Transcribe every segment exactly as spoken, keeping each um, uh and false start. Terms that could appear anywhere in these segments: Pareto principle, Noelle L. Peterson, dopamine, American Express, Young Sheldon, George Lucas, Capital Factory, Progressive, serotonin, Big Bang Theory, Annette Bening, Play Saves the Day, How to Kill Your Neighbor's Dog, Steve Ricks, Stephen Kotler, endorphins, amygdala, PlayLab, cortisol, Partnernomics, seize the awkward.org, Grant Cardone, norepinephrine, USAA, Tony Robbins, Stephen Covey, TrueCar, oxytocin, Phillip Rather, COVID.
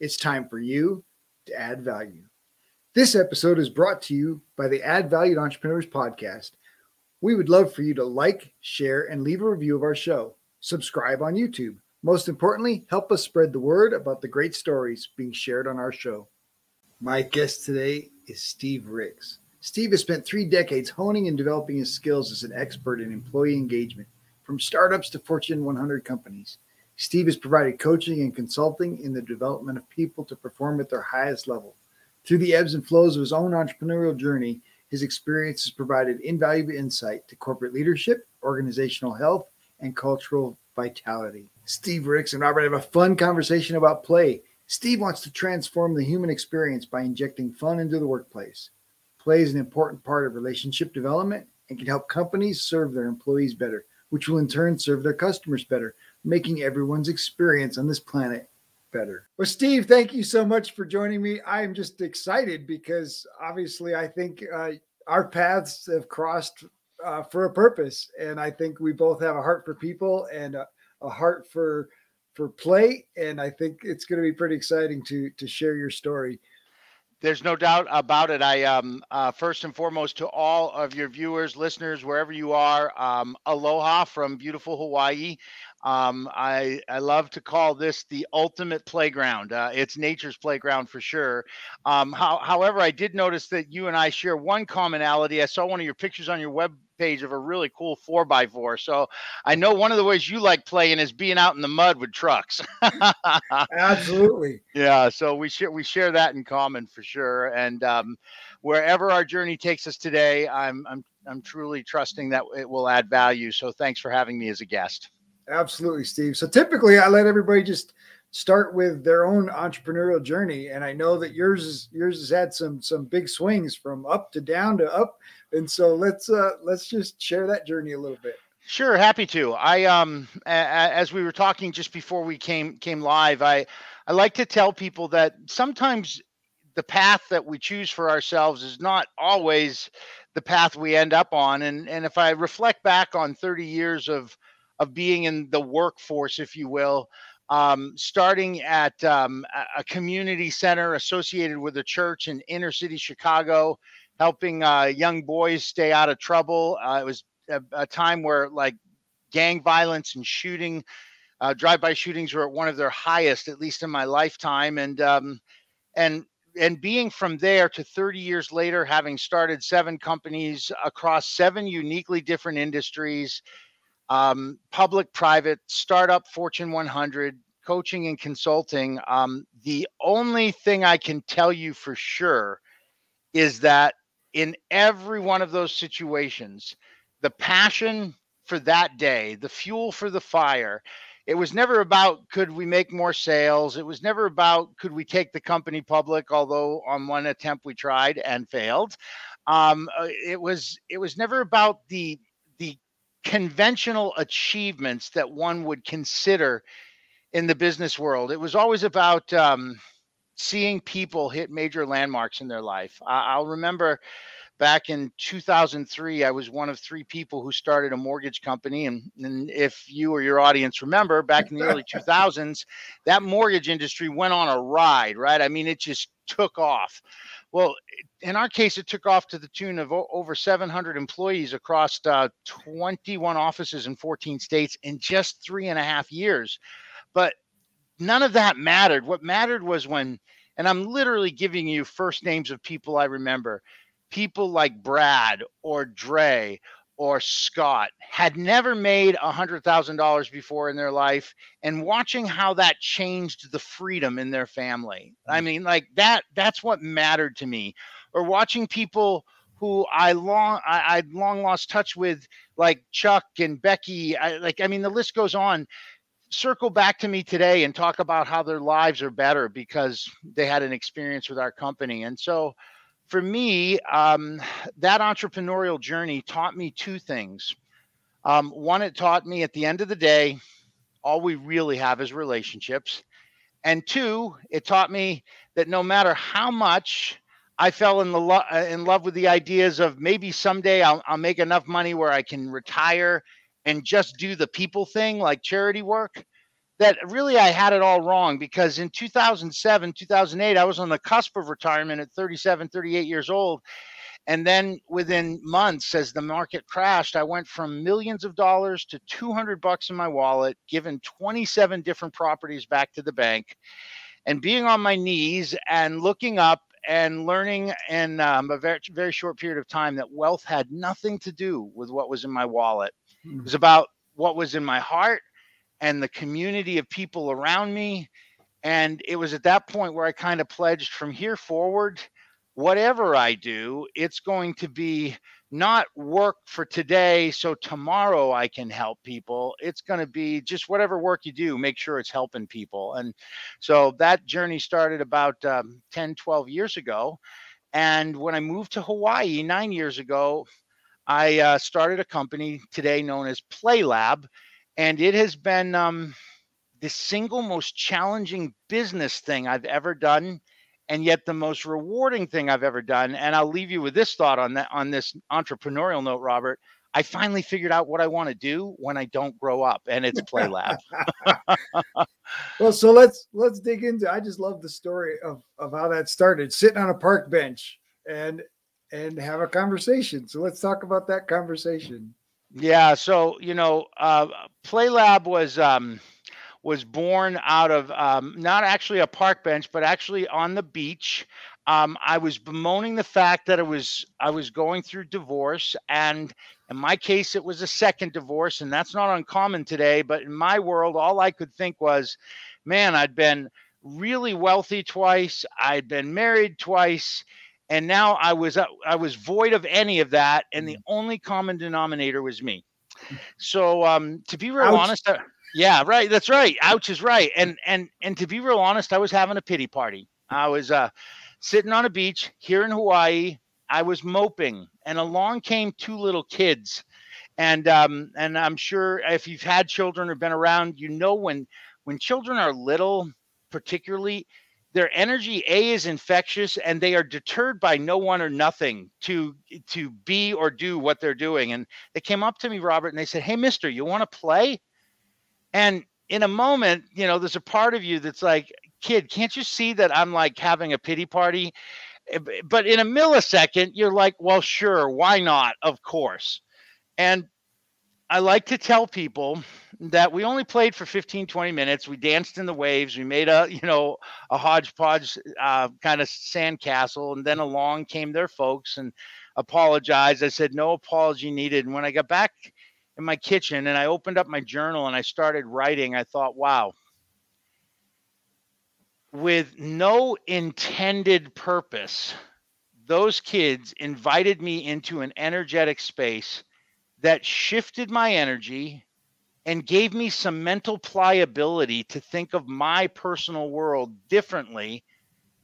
It's time for you to add value. This episode is brought to you by the Add Value to Entrepreneurs podcast. We would love for you to like, share, and leave a review of our show. Subscribe on YouTube. Most importantly, help us spread the word about the great stories being shared on our show. My guest today is Steve Ricks. Steve has spent three decades honing and developing his skills as an expert in employee engagement, from startups to Fortune one hundred companies. Steve has provided coaching and consulting in the development of people to perform at their highest level. Through the ebbs and flows of his own entrepreneurial journey, his experience has provided invaluable insight to corporate leadership, organizational health, and cultural vitality. Steve Ricks and Robert have a fun conversation about play. Steve wants to transform the human experience by injecting fun into the workplace. Play is an important part of relationship development and can help companies serve their employees better, which will in turn serve their customers better, making everyone's experience on this planet better. Well, Steve, thank you so much for joining me. I'm just excited because obviously I think uh, our paths have crossed uh, for a purpose. And I think we both have a heart for people and a, a heart for for play. And I think it's going to be pretty exciting to to share your story. There's no doubt about it. I um uh, first and foremost to all of your viewers, listeners, wherever you are, um, aloha from beautiful Hawaii. Um, I I love to call this the ultimate playground. Uh, it's nature's playground for sure. Um, how, however, I did notice that you and I share one commonality. I saw one of your pictures on your web page of a really cool four by four. So I know one of the ways you like playing is being out in the mud with trucks. Absolutely. Yeah. So we share, we share that in common for sure. And, um, wherever our journey takes us today, I'm, I'm, I'm truly trusting that it will add value. So thanks for having me as a guest. Absolutely, Steve. So typically I let everybody just start with their own entrepreneurial journey. And I know that yours is, yours has had some, some big swings from up to down to up. And so let's, uh, let's just share that journey a little bit. Sure. Happy to. I, um, a- as we were talking just before we came, came live, I, I like to tell people that sometimes the path that we choose for ourselves is not always the path we end up on. And, and if I reflect back on thirty years of, of being in the workforce, if you will, um, starting at um, a community center associated with a church in inner city Chicago, helping uh, young boys stay out of trouble. Uh, it was a, a time where like gang violence and shooting, uh, drive-by shootings were at one of their highest, at least in my lifetime. And um, and and being from there to thirty years later, having started seven companies across seven uniquely different industries, Um, public, private, startup, Fortune one hundred, coaching and consulting. Um, the only thing I can tell you for sure is that in every one of those situations, the passion for that day, the fuel for the fire, it was never about could we make more sales? It was never about could we take the company public, although on one attempt we tried and failed. Um, it was it was never about the the conventional achievements that one would consider in the business world. It was always about um, seeing people hit major landmarks in their life. I- I'll remember back in two thousand three, I was one of three people who started a mortgage company. And, and if you or your audience remember back in the early two thousands, that mortgage industry went on a ride, right? I mean, it just took off. Well, in our case, it took off to the tune of o- over seven hundred employees across uh, twenty-one offices in fourteen states in just three and a half years. But none of that mattered. What mattered was when, and I'm literally giving you first names of people I remember, people like Brad or Dre or Scott had never made one hundred thousand dollars before in their life, and watching how that changed the freedom in their family. I mean, like that, that's what mattered to me. Or watching people who I long, I, I'd long lost touch with, like Chuck and Becky. I, like, I mean, the list goes on. circle back to me today and talk about how their lives are better because they had an experience with our company. And so for me, um, that entrepreneurial journey taught me two things. Um, one, it taught me at the end of the day, all we really have is relationships. And two, it taught me that no matter how much I fell in the lo- in love with the ideas of maybe someday I'll, I'll make enough money where I can retire and just do the people thing like charity work, that really I had it all wrong. Because in two thousand seven, two thousand eight, I was on the cusp of retirement at thirty-seven, thirty-eight years old. And then within months, as the market crashed, I went from millions of dollars to two hundred bucks in my wallet, given twenty-seven different properties back to the bank, and being on my knees and looking up and learning in um, a very, very short period of time that wealth had nothing to do with what was in my wallet. It was about what was in my heart and the community of people around me. And it was at that point where I kind of pledged, from here forward, whatever I do, it's going to be not work for today so tomorrow I can help people. It's going to be just whatever work you do, make sure it's helping people. And so that journey started about um, ten, twelve years ago. And when I moved to Hawaii nine years ago, I uh, started a company today known as PlayLab, and it has been um, the single most challenging business thing I've ever done, and yet the most rewarding thing I've ever done. And I'll leave you with this thought on that, on this entrepreneurial note, Robert. I finally figured out what I want to do when I don't grow up, and it's PlayLab. Well, so let's let's dig into. I just love the story of of how that started, sitting on a park bench and. and have a conversation. So let's talk about that conversation. Yeah. So, you know, uh, PlayLab was, um, was born out of, um, not actually a park bench, but actually on the beach. Um, I was bemoaning the fact that it was, I was going through divorce, and in my case, it was a second divorce, and that's not uncommon today, but in my world, all I could think was, man, I'd been really wealthy twice. I'd been married twice. And now I was I was void of any of that, and the only common denominator was me. So um, to be real Ouch. honest, I, yeah, right, that's right. Ouch is right. And and and to be real honest, I was having a pity party. I was uh, sitting on a beach here in Hawaii. I was moping, and along came two little kids. And um, and I'm sure if you've had children or been around, you know when when children are little, particularly, their energy A is infectious, and they are deterred by no one or nothing to to be or do what they're doing. And they came up to me, Robert, and they said, "Hey, mister, you want to play?" And in a moment, you know, there's a part of you that's like, "Kid, can't you see that I'm like having a pity party?" But in a millisecond, you're like, "Well, sure, why not? Of course." And I like to tell people that we only played for fifteen, twenty minutes. We danced in the waves. We made a, you know, a hodgepodge uh, kind of sandcastle. And then along came their folks and apologized. I said, no apology needed. And when I got back in my kitchen and I opened up my journal and I started writing, I thought, wow, with no intended purpose, those kids invited me into an energetic space that shifted my energy and gave me some mental pliability to think of my personal world differently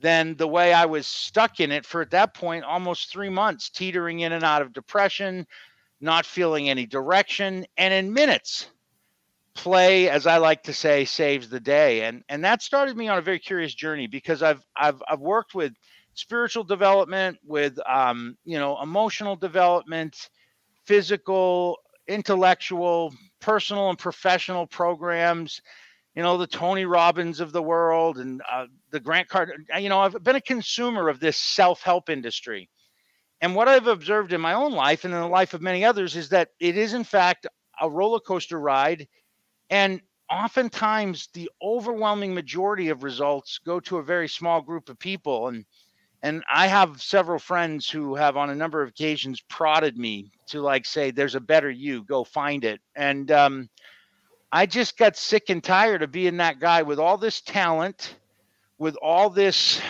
than the way I was stuck in it for, at that point, almost three months, teetering in and out of depression, not feeling any direction. And in minutes, play, as I like to say, saves the day. And and that started me on a very curious journey, because I've I've I've worked with spiritual development, with um, you know, emotional development, physical, intellectual, personal and professional programs, you know, the Tony Robbins of the world and uh, the Grant Cardone. You know, I've been a consumer of this self-help industry. And what I've observed in my own life and in the life of many others is that it is, in fact, a roller coaster ride. And oftentimes the overwhelming majority of results go to a very small group of people. And And I have several friends who have, on a number of occasions, prodded me to like say, there's a better you, go find it. And um, I just got sick and tired of being that guy with all this talent, with all this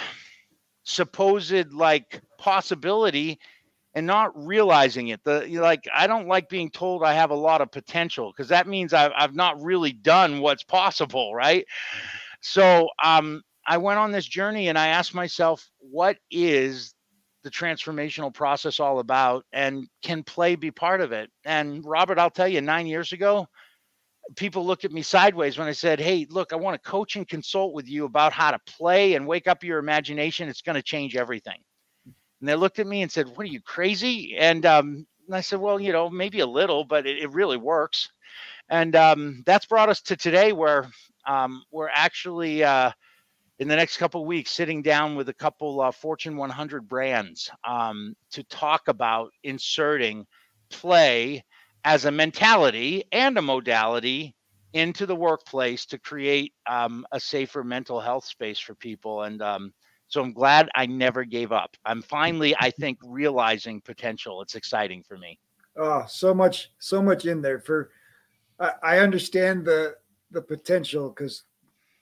supposed like possibility, and not realizing it. The you know, like, I don't like being told I have a lot of potential, because that means I've, I've not really done what's possible. Right. So um, I went on this journey and I asked myself, what is the transformational process all about, and can play be part of it? And Robert, I'll tell you, nine years ago, people looked at me sideways when I said, hey, look, I want to coach and consult with you about how to play and wake up your imagination. It's going to change everything. And they looked at me and said, what are you, crazy? And, um, and I said, well, you know, maybe a little, but it, it really works. And um, that's brought us to today, where um, we're actually uh, in the next couple of weeks sitting down with a couple uh, Fortune one hundred brands um, to talk about inserting play as a mentality and a modality into the workplace to create um, a safer mental health space for people. And um, so I'm glad I never gave up. I'm finally, I think, realizing potential. It's exciting for me. Oh, so much, so much in there. For I, I understand the the potential, because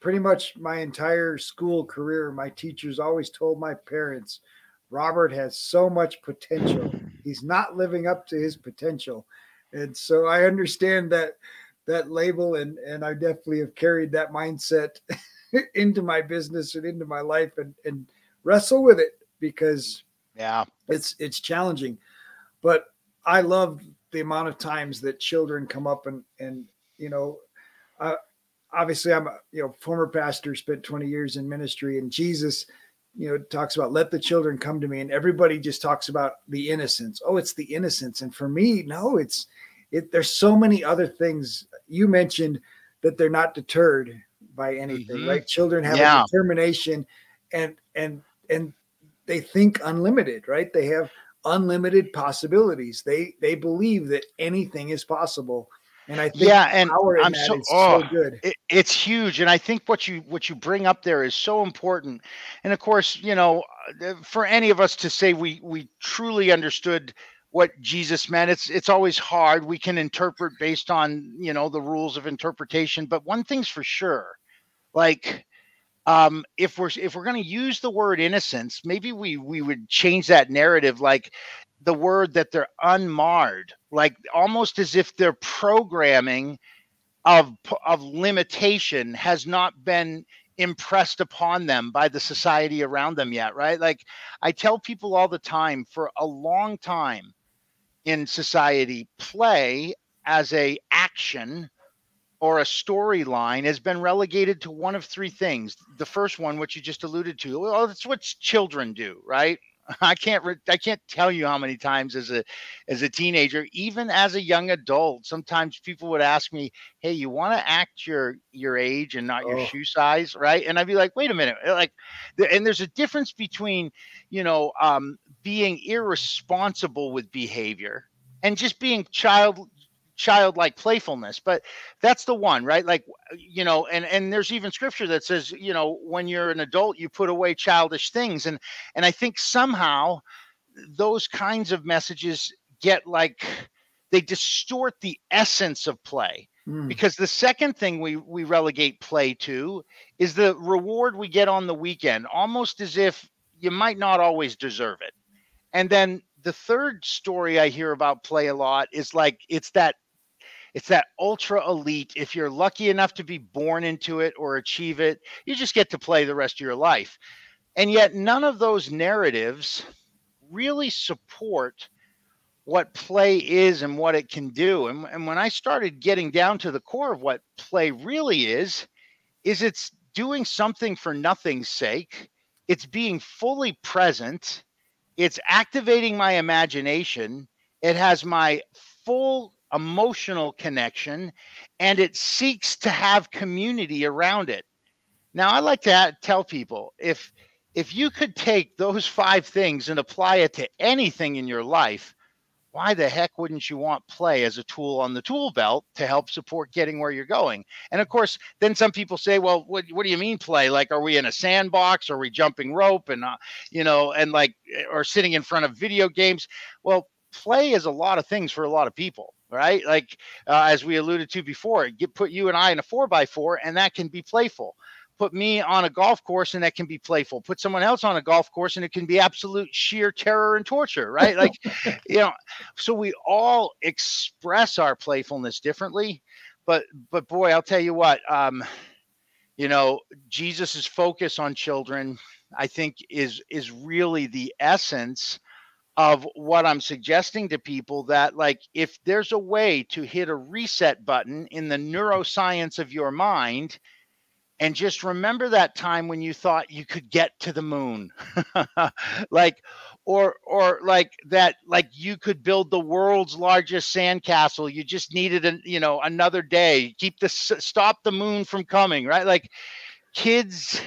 pretty much my entire school career, my teachers always told my parents, Robert has so much potential. He's not living up to his potential. And so I understand that that label, and, and I definitely have carried that mindset into my business and into my life, and, and wrestle with it, because yeah, it's it's challenging. But I love the amount of times that children come up and, and you know, uh, obviously I'm a you know former pastor, spent twenty years in ministry, and Jesus, you know, talks about let the children come to me, and everybody just talks about the innocence. Oh, it's the innocence. And for me, no, it's it. There's so many other things. You mentioned that they're not deterred by anything, mm-hmm. right? Children have yeah. a determination, and, and, and they think unlimited, right? They have unlimited possibilities. They, they believe that anything is possible. And I think yeah, and power in I'm that so, is oh, so good. It, it's huge. And I think what you what you bring up there is so important. And of course, you know, for any of us to say we we truly understood what Jesus meant, it's it's always hard. We can interpret based on, you know, the rules of interpretation. But one thing's for sure, like um, if we're if we're going to use the word innocence, maybe we we would change that narrative, like the word that they're unmarred, like almost as if their programming of of limitation has not been impressed upon them by the society around them yet, right? Like I tell people all the time, for a long time in society, play as a action or a storyline has been relegated to one of three things. The first one, which you just alluded to, well, that's what children do, right? I can't re- I can't tell you how many times as a as a teenager, even as a young adult, sometimes people would ask me, hey, you want to act your your age and not oh. your shoe size, right? And I'd be like, wait a minute, like, and there's a difference between, you know, um, being irresponsible with behavior and just being child childlike playfulness. But that's the one, right? Like, you know, and, and there's even scripture that says, you know, when you're an adult, you put away childish things. And, and I think somehow those kinds of messages get like, they distort the essence of play. Mm. Because the second thing we, we relegate play to is the reward we get on the weekend, almost as if you might not always deserve it. And then the third story I hear about play a lot is like, it's that It's that ultra elite. If you're lucky enough to be born into it or achieve it, you just get to play the rest of your life. And yet none of those narratives really support what play is and what it can do. And, and when I started getting down to the core of what play really is, is it's doing something for nothing's sake. It's being fully present. It's activating my imagination. It has my full emotional connection, and it seeks to have community around it. Now, I like to tell people, if if you could take those five things and apply it to anything in your life, why the heck wouldn't you want play as a tool on the tool belt to help support getting where you're going? And of course, then some people say, well, what, what do you mean play? Like, are we in a sandbox? Are we jumping rope? And, uh, you know, and like, or sitting in front of video games? Well, play is a lot of things for a lot of people. Right. Like, uh, as we alluded to before, get, put you and I in a four by four, and that can be playful. Put me on a golf course and that can be playful. Put someone else on a golf course and it can be absolute sheer terror and torture, right? Like, you know, so we all express our playfulness differently, but, but boy, I'll tell you what, um, you know, Jesus's focus on children, I think is, is really the essence of what I'm suggesting to people, that like, if there's a way to hit a reset button in the neuroscience of your mind, and just remember that time when you thought you could get to the moon, like, or, or like that, like you could build the world's largest sandcastle. You just needed, a, you know, another day, keep the, stop the moon from coming, right? Like kids.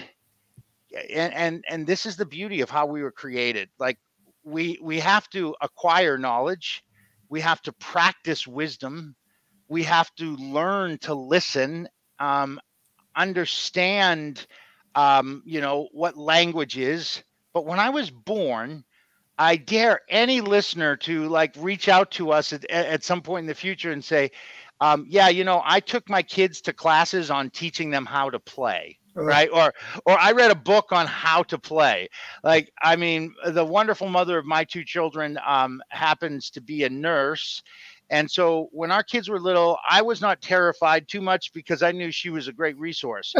And, and, and this is the beauty of how we were created. Like we, we have to acquire knowledge. We have to practice wisdom. We have to learn to listen, um, understand, um, you know, what language is. But when I was born, I dare any listener to like reach out to us at, at some point in the future and say, um, yeah, you know, I took my kids to classes on teaching them how to play. Right. Or, or I read a book on how to play. Like, I mean, the wonderful mother of my two children, um, happens to be a nurse. And so when our kids were little, I was not terrified too much because I knew she was a great resource.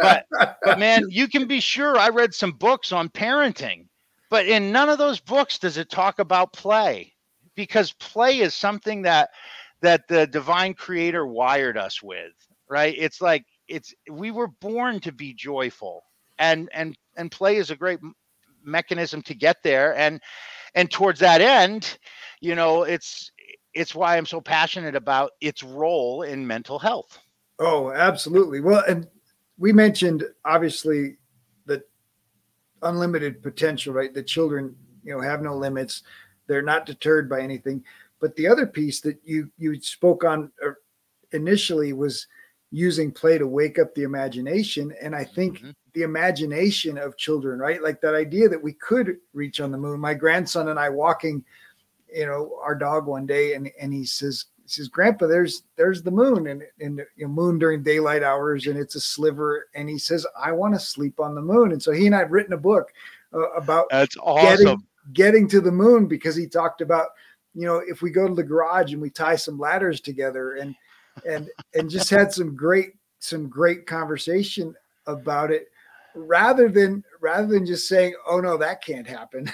But, but man, you can be sure I read some books on parenting, but in none of those books does it talk about play, because play is something that, that the divine creator wired us with, right? It's like, it's, we were born to be joyful, and, and, and play is a great mechanism to get there. And, and towards that end, you know, it's, It's why I'm so passionate about its role in mental health. Oh, absolutely. Well, and we mentioned obviously the unlimited potential, right? The children, you know, have no limits. They're not deterred by anything. But the other piece that you, you spoke on initially was using play to wake up the imagination. And I think mm-hmm. the imagination of children, right? Like that idea that we could reach on the moon. My grandson and I walking, you know, our dog one day, and, and he says, he says, Grandpa, there's, there's the moon, and, and you know, moon during daylight hours, and it's a sliver. And he says, I want to sleep on the moon. And so he and I've written a book uh, about That's awesome. getting, getting to the moon, because he talked about, you know, if we go to the garage and we tie some ladders together, and, and, and just had some great, some great conversation about it, rather than, rather than just saying, oh no, that can't happen.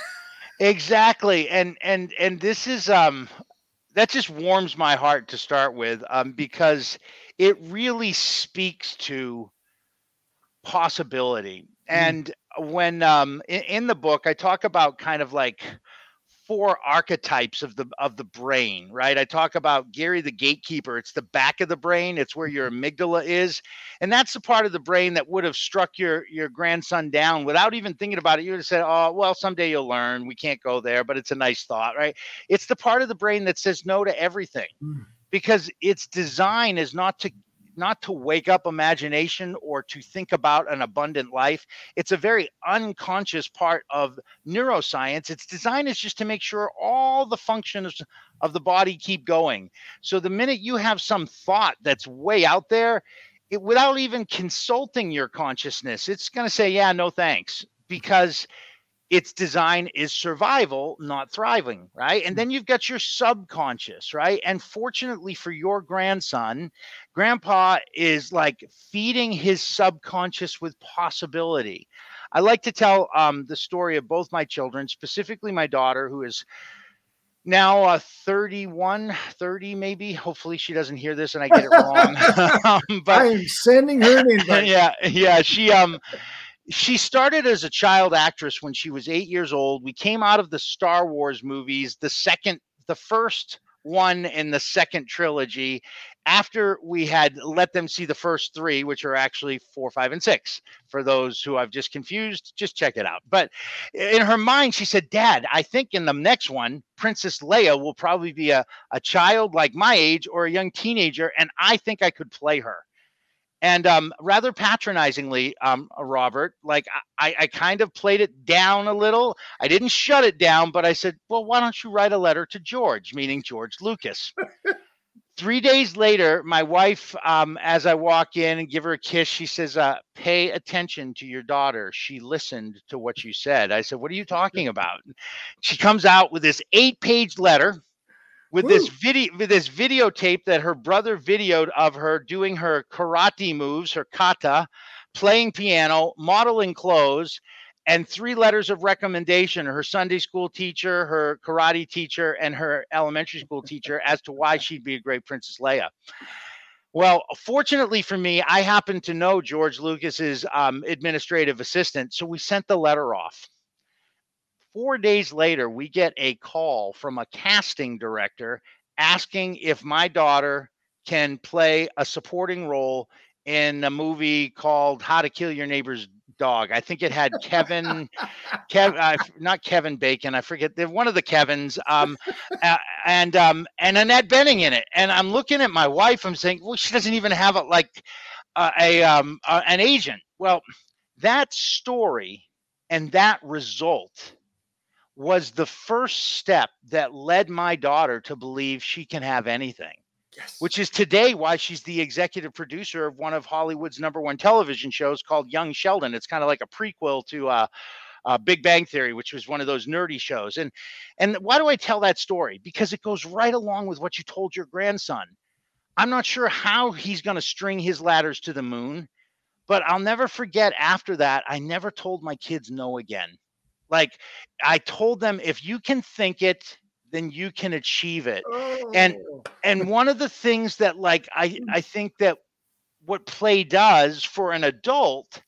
Exactly. And, and, and this is, um, that just warms my heart to start with, um, because it really speaks to possibility. Mm-hmm. And when, um, in, in the book, I talk about kind of like four archetypes of the, of the brain, right? I talk about Gary, the gatekeeper. It's the back of the brain. It's where your amygdala is. And that's the part of the brain that would have struck your, your grandson down without even thinking about it. You would have said, oh, well, someday you'll learn. We can't go there, but it's a nice thought, right? It's the part of the brain that says no to everything, mm. because its design is not to, not to wake up imagination or to think about an abundant life. It's a very unconscious part of neuroscience. Its design is just to make sure all the functions of the body keep going. So the minute you have some thought that's way out there, it, without even consulting your consciousness, it's going to say, yeah, no thanks, because its design is survival, not thriving, right? And then you've got your subconscious, right? And fortunately for your grandson, Grandpa is like feeding his subconscious with possibility. I like to tell um, the story of both my children, specifically my daughter, who is now uh, thirty-one, thirty, maybe. Hopefully she doesn't hear this and I get it wrong. um, but I am sending her an invite. yeah, yeah, she... um. She started as a child actress when she was eight years old. We came out of the Star Wars movies, the second, the first one in the second trilogy, after we had let them see the first three, which are actually four, five, and six. For those who I've just confused, just check it out. But in her mind, she said, Dad, I think in the next one, Princess Leia will probably be a, a child like my age or a young teenager, and I think I could play her. And um, rather patronizingly, um, Robert, like I, I kind of played it down a little. I didn't shut it down, but I said, well, why don't you write a letter to George, meaning George Lucas? Three days later, my wife, um, as I walk in and give her a kiss, she says, uh, pay attention to your daughter. She listened to what you said. I said, what are you talking about? She comes out with this eight-page letter with Ooh. this video, with this videotape that her brother videoed of her doing her karate moves, her kata, playing piano, modeling clothes, and three letters of recommendation, her Sunday school teacher, her karate teacher, and her elementary school teacher as to why she'd be a great Princess Leia. Well, fortunately for me, I happen to know George Lucas's um, administrative assistant, so we sent the letter off. Four days later, we get a call from a casting director asking if my daughter can play a supporting role in a movie called How to Kill Your Neighbor's Dog. I think it had Kevin, Kev, uh, not Kevin Bacon. I forget. They're one of the Kevins, um, uh, and um, and Annette Bening in it. And I'm looking at my wife. I'm saying, well, she doesn't even have a, like uh, a um, uh, an agent. Well, that story and that result was the first step that led my daughter to believe she can have anything. Yes. Which is today why she's the executive producer of one of Hollywood's number one television shows called Young Sheldon. It's kind of like a prequel to uh, uh, Big Bang Theory, which was one of those nerdy shows. And and why do I tell that story? Because it goes right along with what you told your grandson. I'm not sure how he's going to string his ladders to the moon, but I'll never forget after that, I never told my kids no again. Like I told them, if you can think it, then you can achieve it. Oh. And, and one of the things that like, I, I think that what play does for an adult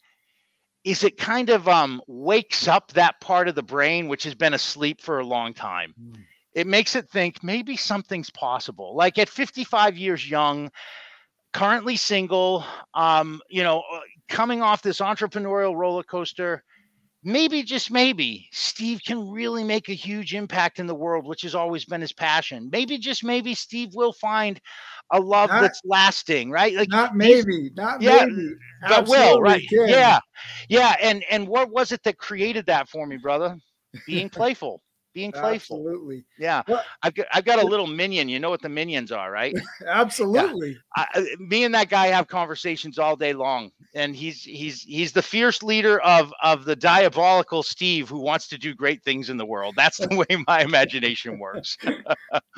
is it kind of um, wakes up that part of the brain, which has been asleep for a long time. Mm. It makes it think maybe something's possible. Like at fifty-five years young, currently single, um, you know, coming off this entrepreneurial roller coaster, maybe, just maybe, Steve can really make a huge impact in the world, which has always been his passion. Maybe, just maybe, Steve will find a love not, that's lasting, right? Like not maybe, not yeah, maybe. But will, right? Can. Yeah, yeah. And and what was it that created that for me, brother? Being playful, being playful. Absolutely. Yeah, well, I've got, I've got a little minion. You know what the minions are, right? Absolutely. Yeah. I, me and that guy have conversations all day long. And he's he's he's the fierce leader of of the diabolical Steve who wants to do great things in the world. That's the way my imagination works.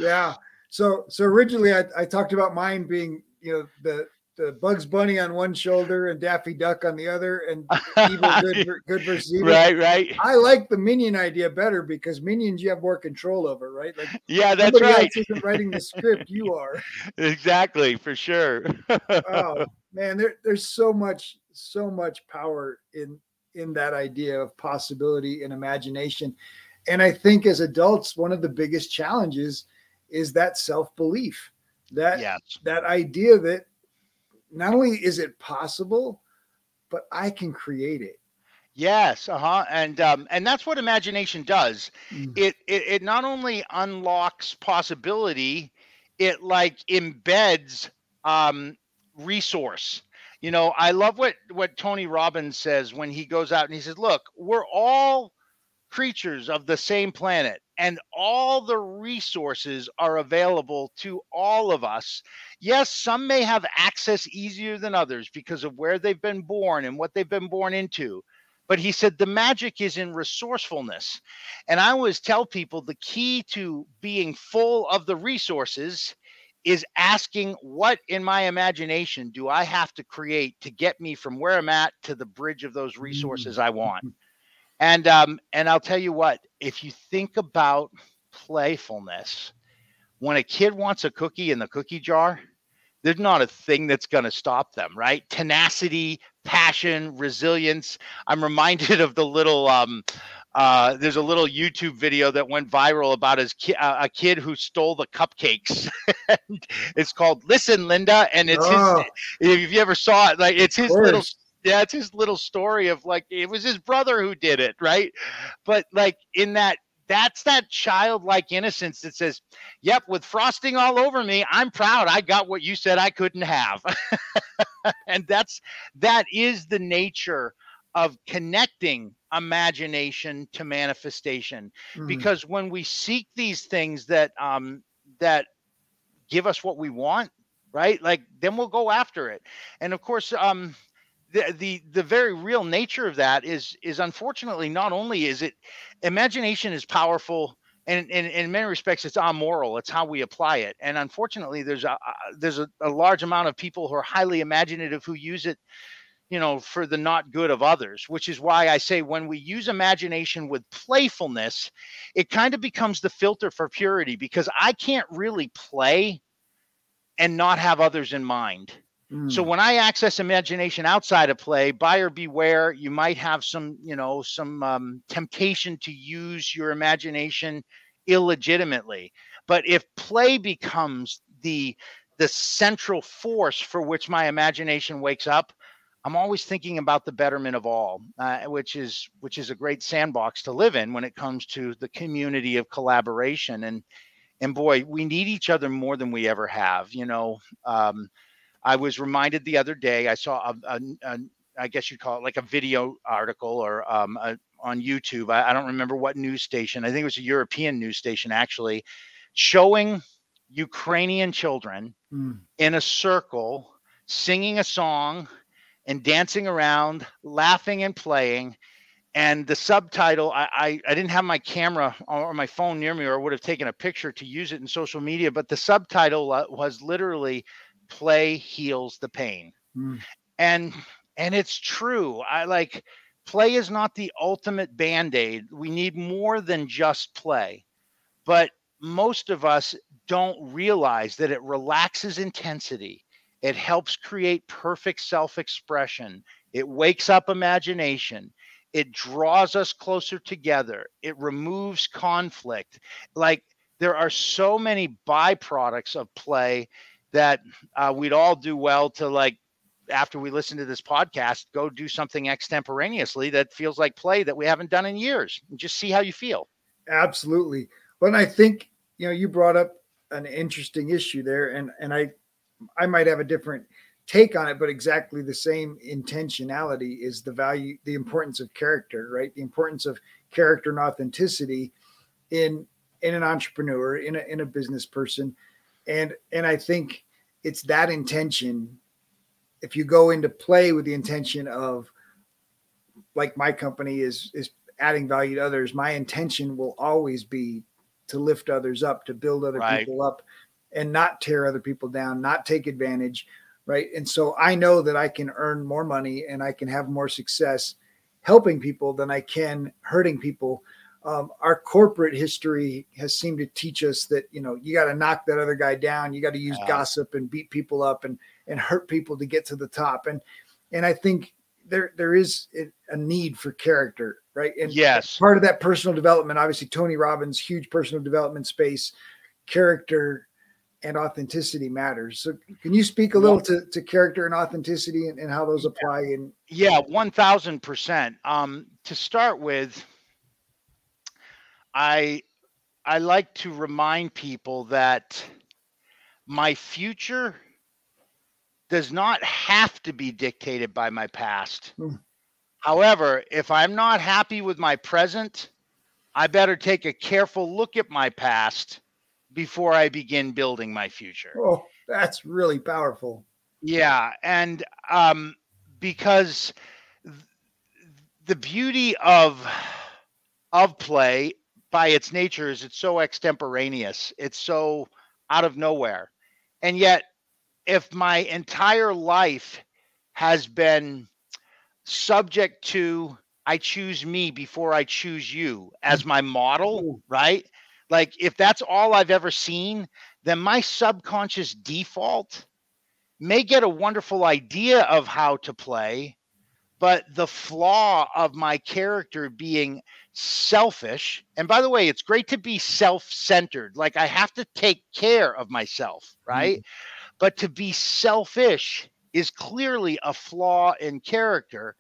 Yeah. So so originally I, I talked about mine being, you know, the the Bugs Bunny on one shoulder and Daffy Duck on the other, and evil good, good versus evil. Right, right. I like the minion idea better because minions you have more control over, right? Like yeah, that's right. Else isn't writing the script, you are. Exactly, for sure. Oh. Man, there, there's so much, so much power in in that idea of possibility and imagination. And I think as adults, one of the biggest challenges is that self-belief, that yes. that idea that not only is it possible, but I can create it. Yes, uh-huh. And um, and that's what imagination does. Mm-hmm. It, it it not only unlocks possibility, it like embeds um resource. You know, I love what, what Tony Robbins says when he goes out and he says, look, we're all creatures of the same planet and all the resources are available to all of us. Yes, some may have access easier than others because of where they've been born and what they've been born into. But he said the magic is in resourcefulness. And I always tell people the key to being full of the resources is asking, what in my imagination do I have to create to get me from where I'm at to the bridge of those resources I want? And um, and I'll tell you what, if you think about playfulness, when a kid wants a cookie in the cookie jar, there's not a thing that's going to stop them, right? Tenacity, passion, resilience. I'm reminded of the little... Um, Uh, there's a little YouTube video that went viral about his ki- uh, a kid who stole the cupcakes. It's called "Listen, Linda," and it's oh. his, if you ever saw it, like it's his little yeah, it's his little story of like it was his brother who did it, right? But like in that, that's that childlike innocence that says, "Yep, with frosting all over me, I'm proud. I got what you said I couldn't have," and that's that is the nature of connecting imagination to manifestation. Mm-hmm. Because when we seek these things that um, that give us what we want, right? Like, then we'll go after it. And of course, um, the, the, the very real nature of that is, is unfortunately, not only is it, imagination is powerful, and, and, and in many respects, it's amoral. It's how we apply it. And unfortunately, there's a, there's a, a large amount of people who are highly imaginative who use it, you know, for the not good of others, which is why I say when we use imagination with playfulness, it kind of becomes the filter for purity, because I can't really play and not have others in mind. Mm. So when I access imagination outside of play, buyer beware, you might have some, you know, some um, temptation to use your imagination illegitimately. But if play becomes the the central force for which my imagination wakes up, I'm always thinking about the betterment of all, uh, which is which is a great sandbox to live in when it comes to the community of collaboration. And and boy, we need each other more than we ever have. You know, um, I was reminded the other day, I saw, a, a, a, I guess you'd call it like a video article or um, a, on YouTube. I, I don't remember what news station. I think it was a European news station, actually, showing Ukrainian children mm. in a circle, singing a song and dancing around, laughing and playing. And the subtitle, I, I, I didn't have my camera or my phone near me, or I would have taken a picture to use it in social media, but the subtitle was literally "Play Heals the Pain." Mm. And, and it's true. I like, play is not the ultimate Band-Aid. We need more than just play, but most of us don't realize that it relaxes intensity. It helps create perfect self-expression. It wakes up imagination. It draws us closer together. It removes conflict. Like, there are so many byproducts of play that uh, we'd all do well to, like, after we listen to this podcast, go do something extemporaneously that feels like play that we haven't done in years, and just see how you feel. Absolutely. Well, and I think, you know, you brought up an interesting issue there, and, and I, I might have a different take on it, but exactly the same intentionality is the value, the importance of character, right? The importance of character and authenticity in, in an entrepreneur, in a, in a business person. And, and I think it's that intention. If you go into play with the intention of, like, my company is, is adding value to others, my intention will always be to lift others up, to build other right. people up, and not tear other people down, not take advantage, right? And so I know that I can earn more money and I can have more success helping people than I can hurting people. Um, our corporate history has seemed to teach us that, you know, you got to knock that other guy down. You got to use yeah. gossip and beat people up and and hurt people to get to the top. And and I think there there is a need for character, right? And yes. part of that personal development, obviously Tony Robbins, huge personal development space, character, and authenticity matters. So can you speak a little to, to character and authenticity and, and how those apply? In- yeah, one thousand percent. Um, to start with, I, I like to remind people that my future does not have to be dictated by my past. Mm. However, if I'm not happy with my present, I better take a careful look at my past before I begin building my future. Oh, that's really powerful. Yeah. And um, because th- the beauty of, of play by its nature is it's so extemporaneous. It's so out of nowhere. And yet, if my entire life has been subject to, I choose me before I choose you as my model, right? Like, if that's all I've ever seen, then my subconscious default may get a wonderful idea of how to play, but the flaw of my character being selfish, and by the way, it's great to be self-centered. Like, I have to take care of myself, right? Mm-hmm. But to be selfish is clearly a flaw in character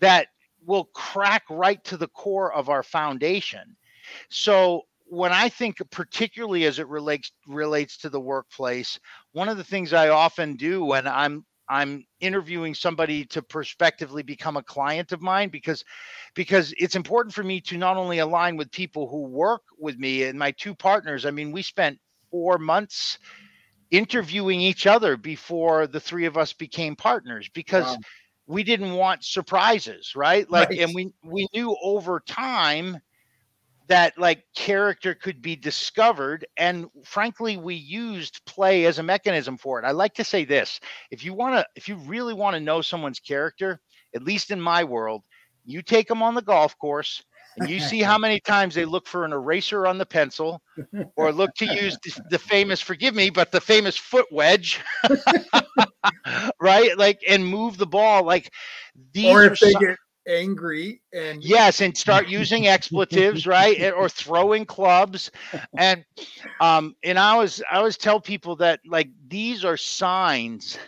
that will crack right to the core of our foundation. So when I think, particularly as it relates relates to the workplace, one of the things I often do when I'm I'm interviewing somebody to prospectively become a client of mine, because because it's important for me to not only align with people who work with me and my two partners. I mean, we spent four months interviewing each other before the three of us became partners, because wow. we didn't want surprises, right? Like, right. and we, we knew over time that like character could be discovered. And frankly, we used play as a mechanism for it. I like to say this, if you want to, if you really want to know someone's character, at least in my world, you take them on the golf course and you see how many times they look for an eraser on the pencil or look to use the, the famous, forgive me, but the famous foot wedge, right? Like, and move the ball. Like these or if are they some- get angry and yes, and start using expletives, right? Or throwing clubs. And, um, and I always, I always tell people that like, these are signs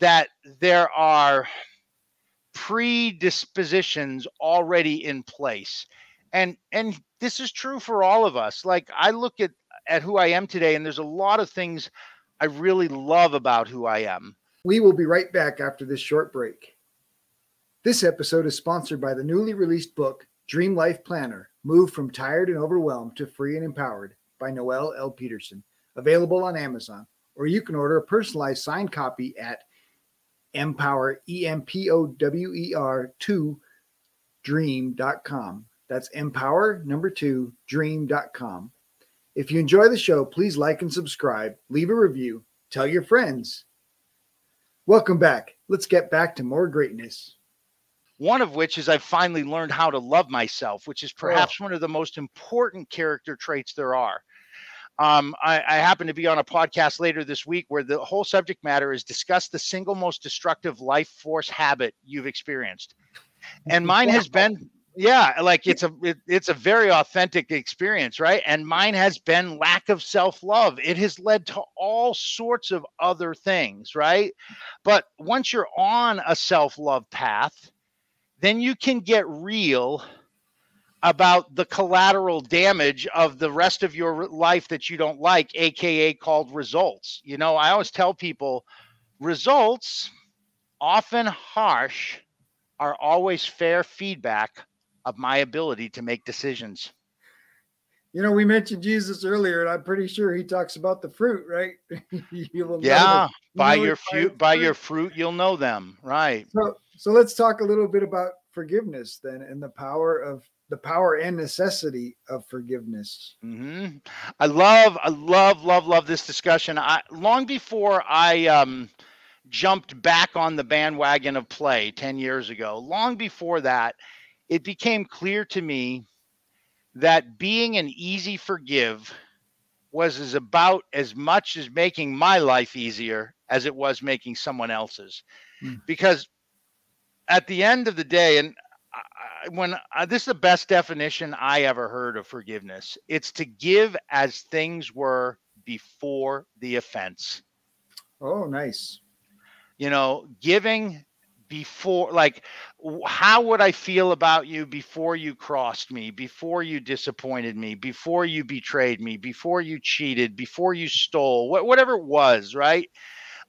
that there are predispositions already in place. And and this is true for all of us. Like I look at, at who I am today, and there's a lot of things I really love about who I am. We will be right back after this short break. This episode is sponsored by the newly released book, Dream Life Planner, Move from Tired and Overwhelmed to Free and Empowered by Noelle L. Peterson, available on Amazon, or you can order a personalized signed copy at Empower, E M P O W E R, two, dream dot com. That's Empower, number two, dream dot com. If you enjoy the show, please like and subscribe, leave a review, tell your friends. Welcome back. Let's get back to more greatness. One of which is I've finally learned how to love myself, which is perhaps oh. one of the most important character traits there are. Um, I, I happen to be on a podcast later this week where the whole subject matter is discuss the single most destructive life force habit you've experienced. And mine has been, yeah, like it's a, it, it's a very authentic experience, right? And mine has been lack of self-love. It has led to all sorts of other things, right? But once you're on a self-love path, then you can get real about the collateral damage of the rest of your life that you don't like, A K A called results. You know, I always tell people results, often harsh, are always fair feedback of my ability to make decisions. You know, we mentioned Jesus earlier, and I'm pretty sure he talks about the fruit, right? you will yeah, know by you your fruit, by your fruit, you'll know them, right? So, so let's talk a little bit about forgiveness then, and the power of the power and necessity of forgiveness. Mm-hmm. I love, I love, love, love this discussion. I, long before I um, jumped back on the bandwagon of play ten years ago, long before that, it became clear to me that being an easy forgive was as about as much as making my life easier as it was making someone else's. Mm. Because at the end of the day, and I, when I, this is the best definition I ever heard of forgiveness, it's to give as things were before the offense. Oh, nice. You know, giving before, like, how would I feel about you before you crossed me, before you disappointed me, before you betrayed me, before you cheated, before you stole, wh- whatever it was, right?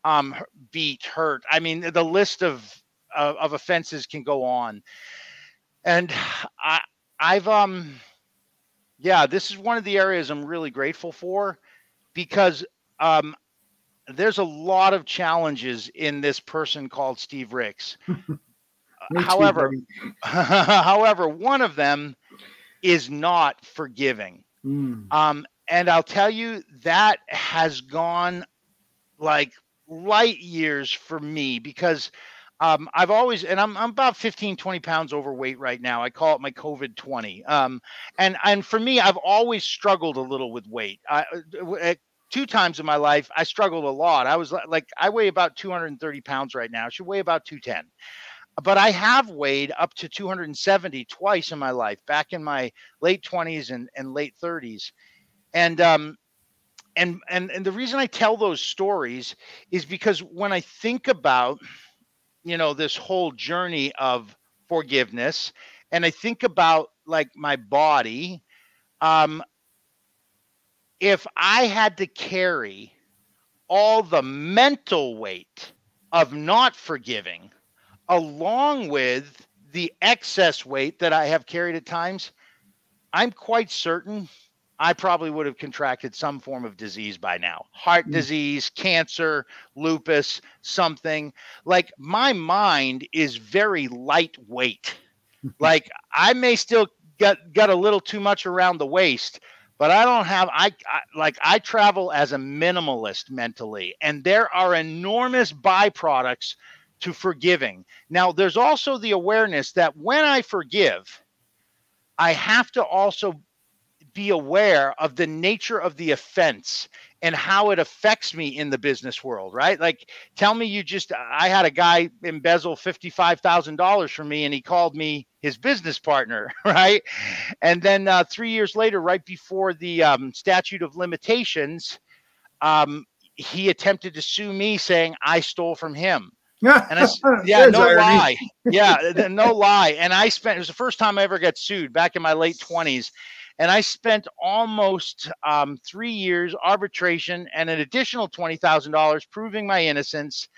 Um, beat, hurt. I mean, the list of, of, of offenses can go on. And I, I've, um, yeah, this is one of the areas I'm really grateful for, because um, there's a lot of challenges in this person called Steve Ricks. however, however, one of them is not forgiving. Mm. Um, and I'll tell you, that has gone like light years for me, because Um, I've always, and I'm, I'm about fifteen, twenty pounds overweight right now. I call it my COVID twenty. Um, and, and for me, I've always struggled a little with weight. I, at two times in my life, I struggled a lot. I was like, I weigh about two hundred thirty pounds right now. I should weigh about two ten, but I have weighed up to two hundred seventy twice in my life, back in my late twenties and, and late thirties. And, um, and, and, and the reason I tell those stories is because when I think about, you know, this whole journey of forgiveness, and I think about like my body, um, if I had to carry all the mental weight of not forgiving along with the excess weight that I have carried at times, I'm quite certain I probably would have contracted some form of disease by now. Heart disease, cancer, lupus, something. Like, my mind is very lightweight. Like, I may still get, get a little too much around the waist, but I don't have, I, I like, I travel as a minimalist mentally, and there are enormous byproducts to forgiving. Now, there's also the awareness that when I forgive, I have to also be aware of the nature of the offense and how it affects me in the business world, right? Like, tell me you just, I had a guy embezzle fifty-five thousand dollars from me, and he called me his business partner, right? And then uh, three years later, right before the um, statute of limitations, um, he attempted to sue me saying I stole from him. And I, yeah, no irony. lie. Yeah, no lie. And I spent, it was the first time I ever got sued back in my late twenties. And I spent almost um, three years arbitration and an additional twenty thousand dollars proving my innocence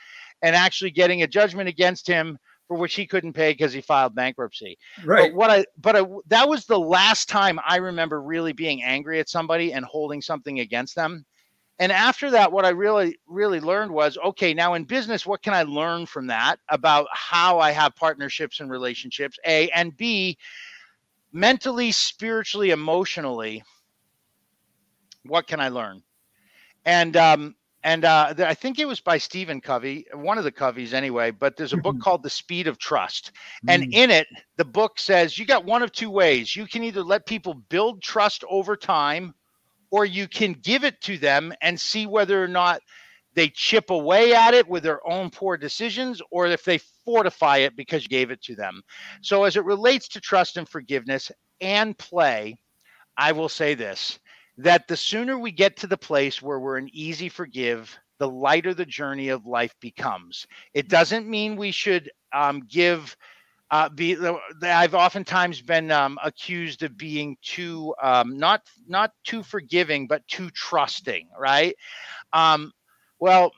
and actually getting a judgment against him for which he couldn't pay because he filed bankruptcy. Right. But what I, but I, that was the last time I remember really being angry at somebody and holding something against them. And after that, what I really, really learned was, okay, now in business, what can I learn from that about how I have partnerships and relationships, A, and B, mentally, spiritually, emotionally, what can I learn? And um, and uh, I think it was by Stephen Covey, one of the Coveys anyway, but there's a book called The Speed of Trust. And mm. in it, the book says you got one of two ways. You can either let people build trust over time, or you can give it to them and see whether or not they chip away at it with their own poor decisions, or if they fortify it because you gave it to them. So as it relates to trust and forgiveness and play, I will say this, that the sooner we get to the place where we're an easy forgive, the lighter the journey of life becomes. It doesn't mean we should um, give, uh, be, I've oftentimes been um, accused of being too, um, not, not too forgiving, but too trusting, right? Um, Well,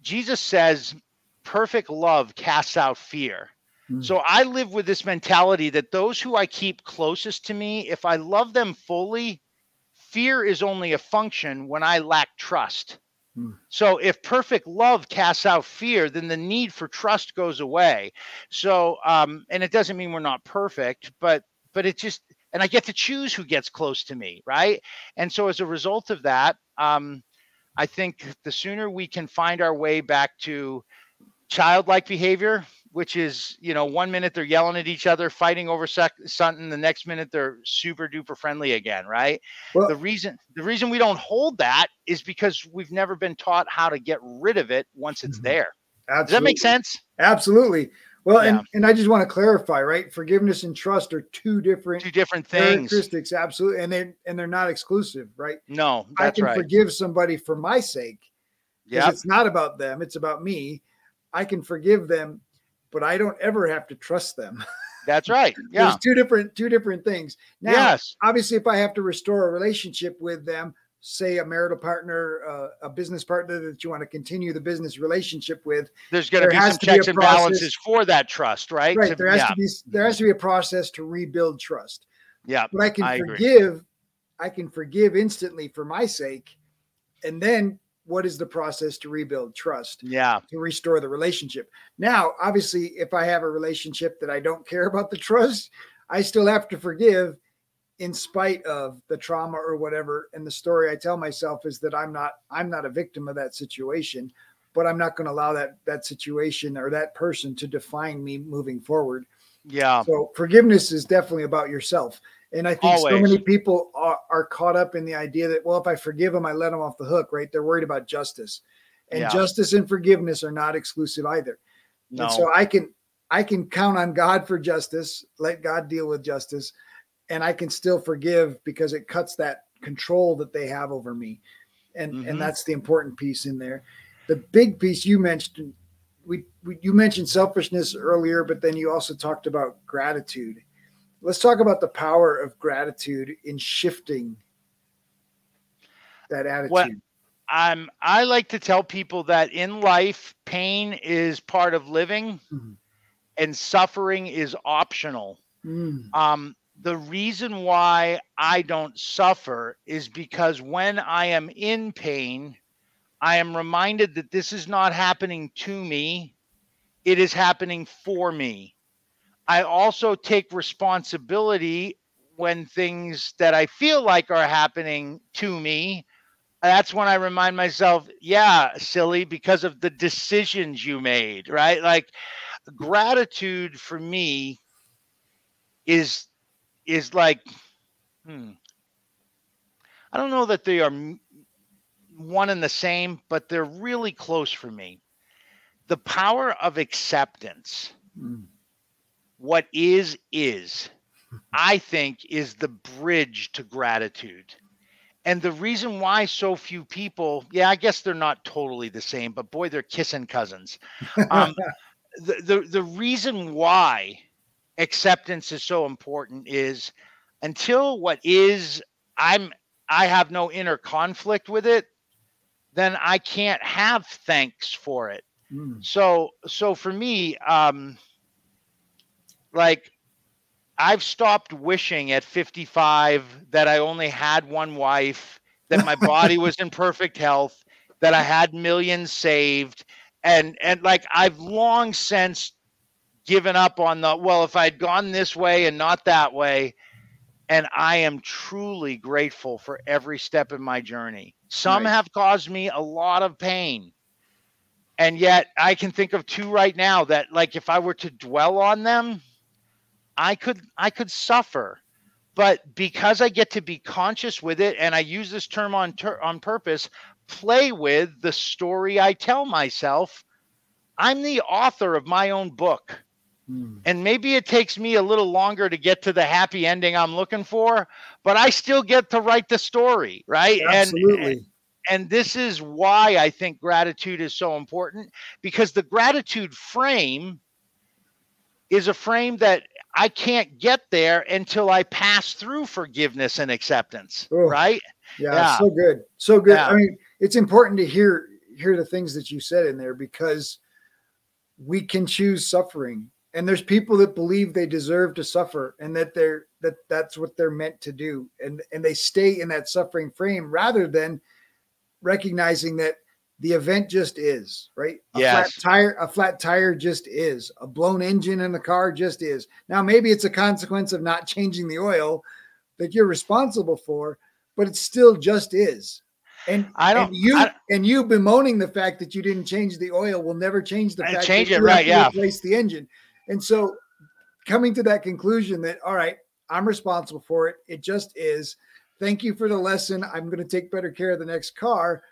Jesus says perfect love casts out fear. Mm-hmm. So I live with this mentality that those who I keep closest to me, if I love them fully, fear is only a function when I lack trust. Mm-hmm. So if perfect love casts out fear, then the need for trust goes away. So, um, and it doesn't mean we're not perfect, but, but it just, and I get to choose who gets close to me, right? And so as a result of that, um, I think the sooner we can find our way back to childlike behavior, which is, you know, one minute they're yelling at each other, fighting over sec- something. The next minute they're super duper friendly again. Right. Well, the reason, the reason we don't hold that is because we've never been taught how to get rid of it once it's there. Absolutely. Does that make sense? Absolutely. Well, yeah. and, and I just want to clarify, right. Forgiveness and trust are two different, two different things. Characteristics, absolutely. And they, and they're not exclusive, right? No, that's I can right. forgive somebody for my sake. Yeah. It's not about them. It's about me. I can forgive them, but I don't ever have to trust them. That's right. Yeah. There's two different, two different things. Now, yes. Obviously if I have to restore a relationship with them, say a marital partner, uh, a business partner that you want to continue the business relationship with. There's going to be some checks and balances for that trust, right? Right. There has to be there has to be a process to rebuild trust. Yeah, but I can forgive. I can forgive instantly for my sake, and then what is the process to rebuild trust? Yeah, to restore the relationship. Now, obviously, if I have a relationship that I don't care about the trust, I still have to forgive. In spite of the trauma or whatever. And the story I tell myself is that I'm not, I'm not a victim of that situation, but I'm not going to allow that, that situation or that person to define me moving forward. Yeah. So forgiveness is definitely about yourself. And I think Always. So many people are, are caught up in the idea that, well, if I forgive them, I let them off the hook, right? They're worried about justice, and yeah. justice and forgiveness are not exclusive either. No. And so I can, I can count on God for justice, let God deal with justice. And I can still forgive because it cuts that control that they have over me. And mm-hmm. and that's the important piece in there. The big piece you mentioned, we, we you mentioned selfishness earlier, but then you also talked about gratitude. Let's talk about the power of gratitude in shifting that attitude. Well, I'm, I like to tell people that in life, pain is part of living mm-hmm. and suffering is optional. Mm. Um, the reason why I don't suffer is because when I am in pain, I am reminded that this is not happening to me. It is happening for me. I also take responsibility when things that I feel like are happening to me. That's when I remind myself, yeah, silly, because of the decisions you made, right? Like gratitude for me is is like, hmm, I don't know that they are one and the same, but they're really close for me. The power of acceptance, mm. what is, is, I think is the bridge to gratitude. And the reason why so few people, yeah, I guess they're not totally the same, but boy, they're kissing cousins. Um, the, the, the reason why acceptance is so important is until what is, I'm, I have no inner conflict with it, then I can't have thanks for it. Mm. So, so for me, um, like, I've stopped wishing at fifty-five that I only had one wife, that my body was in perfect health, that I had millions saved. And, and like, I've long since given up on the, well, if I'd gone this way and not that way. And I am truly grateful for every step in my journey. Some right. have caused me a lot of pain. And yet I can think of two right now that, like, if I were to dwell on them, I could, I could suffer, but because I get to be conscious with it, and I use this term on ter- on purpose, play with the story I tell myself. I'm the author of my own book. Hmm. And maybe it takes me a little longer to get to the happy ending I'm looking for, but I still get to write the story, right? Absolutely. And, and, and this is why I think gratitude is so important, because the gratitude frame is a frame that I can't get there until I pass through forgiveness and acceptance. Oh, right? Yeah, yeah. So good. So good. Yeah. I mean, it's important to hear, hear the things that you said in there, because we can choose suffering, and there's people that believe they deserve to suffer and that they're, that that's what they're meant to do. And, and they stay in that suffering frame rather than recognizing that the event just is, right? A yes. flat tire, a flat tire just is. A blown engine in the car just is. Now, maybe it's a consequence of not changing the oil that you're responsible for, but it still just is. And I don't and you I, and you bemoaning the fact that you didn't change the oil will never change the I fact change that it, you right, yeah. replace the engine. And so, coming to that conclusion that, all right, I'm responsible for it. It just is. Thank you for the lesson. I'm going to take better care of the next car.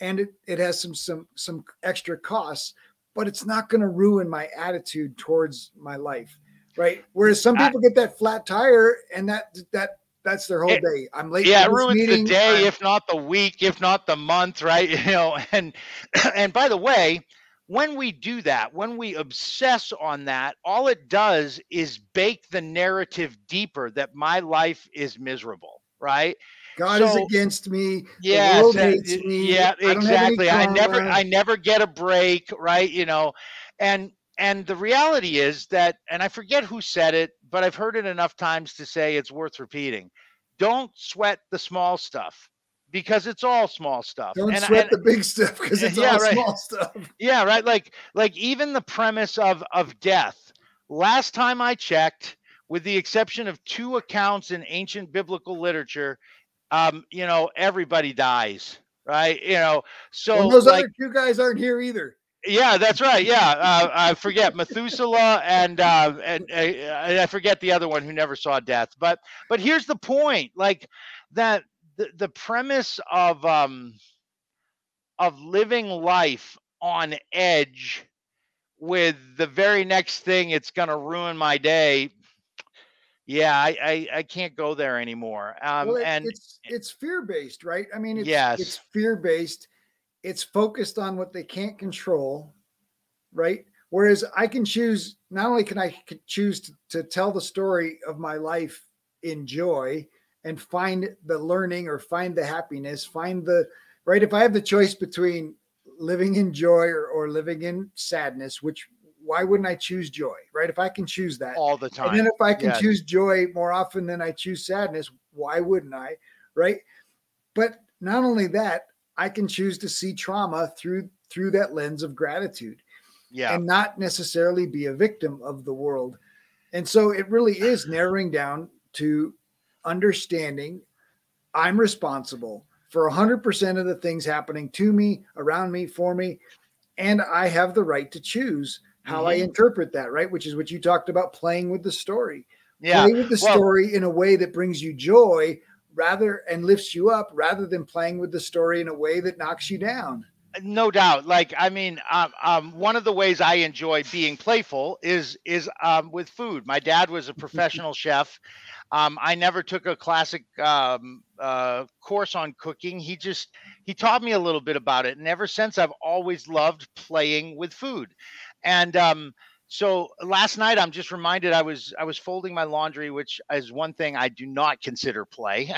And it, it has some some some extra costs, but it's not going to ruin my attitude towards my life, right? Whereas some people I, get that flat tire, and that that that's their whole it, day. I'm late. Yeah, it ruins meeting. the day, I'm, if not the week, if not the month, right? You know, and and by the way, when we do that, when we obsess on that, all it does is bake the narrative deeper that my life is miserable, right? God so, is against me. Yeah, the world hates me. Yeah, I exactly. I never, I never get a break, right? You know, and and the reality is that, and I forget who said it, but I've heard it enough times to say it's worth repeating. Don't sweat the small stuff, because it's all small stuff. Don't and, sweat and, the big stuff, because it's yeah, all right. small stuff. Yeah, right. Like like even the premise of of death. Last time I checked, with the exception of two accounts in ancient biblical literature, Um, you know, everybody dies, right? You know, so and those like, other two guys aren't here either. Yeah, that's right. Yeah, uh, I forget Methuselah and uh, and uh, I forget the other one who never saw death. But but here's the point: like that the, the premise of um of living life on edge with the very next thing, it's gonna ruin my day. Yeah, I, I I can't go there anymore. Um, well, it, and it's it's fear-based, right? I mean, it's, yes. it's fear-based. It's focused on what they can't control, right? Whereas I can choose. Not only can I choose to, to tell the story of my life in joy and find the learning or find the happiness, find the right. If I have the choice between living in joy or, or living in sadness, which why wouldn't I choose joy, right? If I can choose that all the time. And then if I can yeah. choose joy more often than I choose sadness, why wouldn't I, right? But not only that, I can choose to see trauma through through that lens of gratitude yeah. and not necessarily be a victim of the world. And so it really is narrowing down to understanding I'm responsible for one hundred percent of the things happening to me, around me, for me, and I have the right to choose how mm-hmm. I interpret that, right? Which is what you talked about, playing with the story. Yeah. Play with the well, story in a way that brings you joy rather and lifts you up rather than playing with the story in a way that knocks you down. No doubt. Like, I mean, um, um, one of the ways I enjoy being playful is, is, um, with food. My dad was a professional chef. Um, I never took a classic, um, uh, course on cooking. He just, he taught me a little bit about it. And ever since, I've always loved playing with food. And, um, so last night, I'm just reminded I was I was folding my laundry, which is one thing I do not consider play.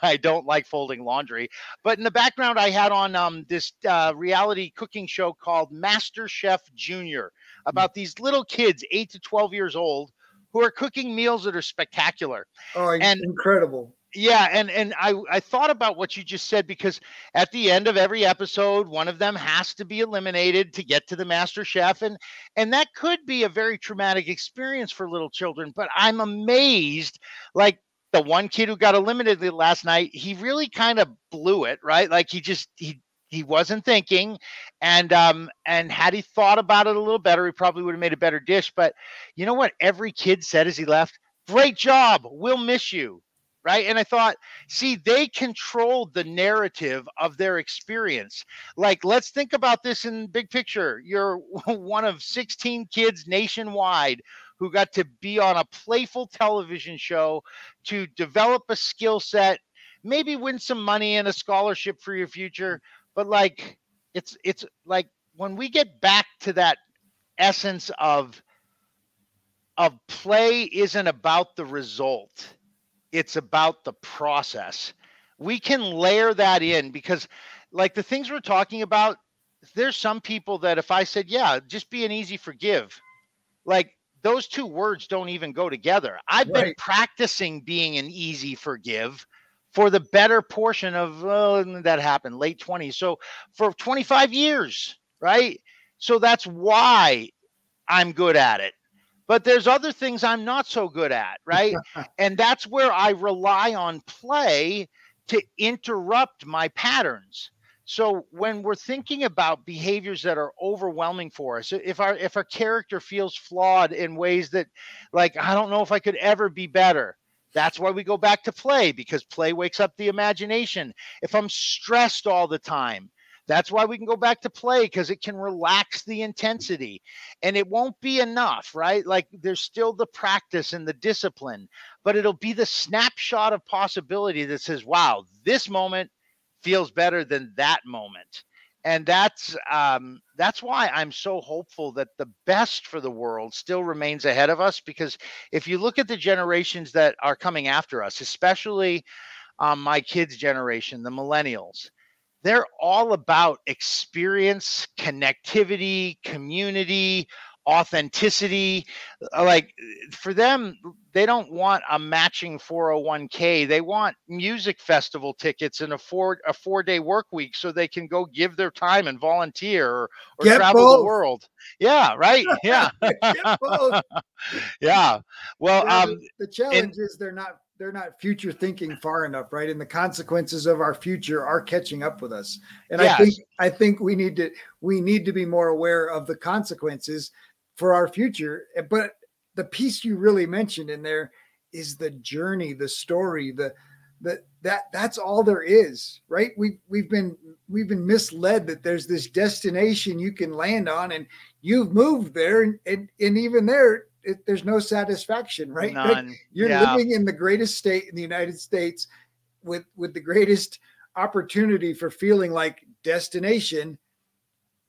I don't like folding laundry. But in the background, I had on um, this uh, reality cooking show called MasterChef Junior about these little kids, eight to twelve years old, who are cooking meals that are spectacular. Oh, and incredible. Yeah. And, and I, I thought about what you just said, because at the end of every episode, one of them has to be eliminated to get to the master chef. And, and that could be a very traumatic experience for little children, but I'm amazed. Like the one kid who got eliminated last night, he really kind of blew it, right? Like he just, he, he wasn't thinking, and, um, and had he thought about it a little better, he probably would have made a better dish. But you know what every kid said as he left? Great job. We'll miss you. Right. And I thought, see, they controlled the narrative of their experience. Like, let's think about this in big picture. You're one of sixteen kids nationwide who got to be on a playful television show to develop a skill set, maybe win some money and a scholarship for your future. But like, it's it's like when we get back to that essence of of play isn't about the result. It's about the process. We can layer that in, because like the things we're talking about, there's some people that if I said, yeah, just be an easy forgive, like those two words don't even go together. I've right. been practicing being an easy forgive for the better portion of uh, that happened late twenties. So for twenty-five years, right? So that's why I'm good at it. But there's other things I'm not so good at, right? And that's where I rely on play to interrupt my patterns. So when we're thinking about behaviors that are overwhelming for us, if our if our character feels flawed in ways that, like, I don't know if I could ever be better, that's why we go back to play, because play wakes up the imagination. If I'm stressed all the time, that's why we can go back to play, because it can relax the intensity, and it won't be enough, right? Like there's still the practice and the discipline, but it'll be the snapshot of possibility that says, wow, this moment feels better than that moment. And that's, um, that's why I'm so hopeful that the best for the world still remains ahead of us, because if you look at the generations that are coming after us, especially um, my kids' generation, the millennials, they're all about experience, connectivity, community, authenticity. Like for them, they don't want a matching four oh one k. They want music festival tickets and a four a four day work week so they can go give their time and volunteer or, or travel both. the world. Yeah, right. Yeah. Get both. Yeah. Well, the, um, the challenge and, is they're not. They're not future thinking far enough, right? And the consequences of our future are catching up with us. And yes. I think I think we need to we need to be more aware of the consequences for our future. But the piece you really mentioned in there is the journey, the story, the the that that's all there is, right? We we've been we've been misled that there's this destination you can land on, and you've moved there, and and, and even there. It, there's no satisfaction, right? None. Like you're yeah. living in the greatest state in the United States with, with the greatest opportunity for feeling like destination.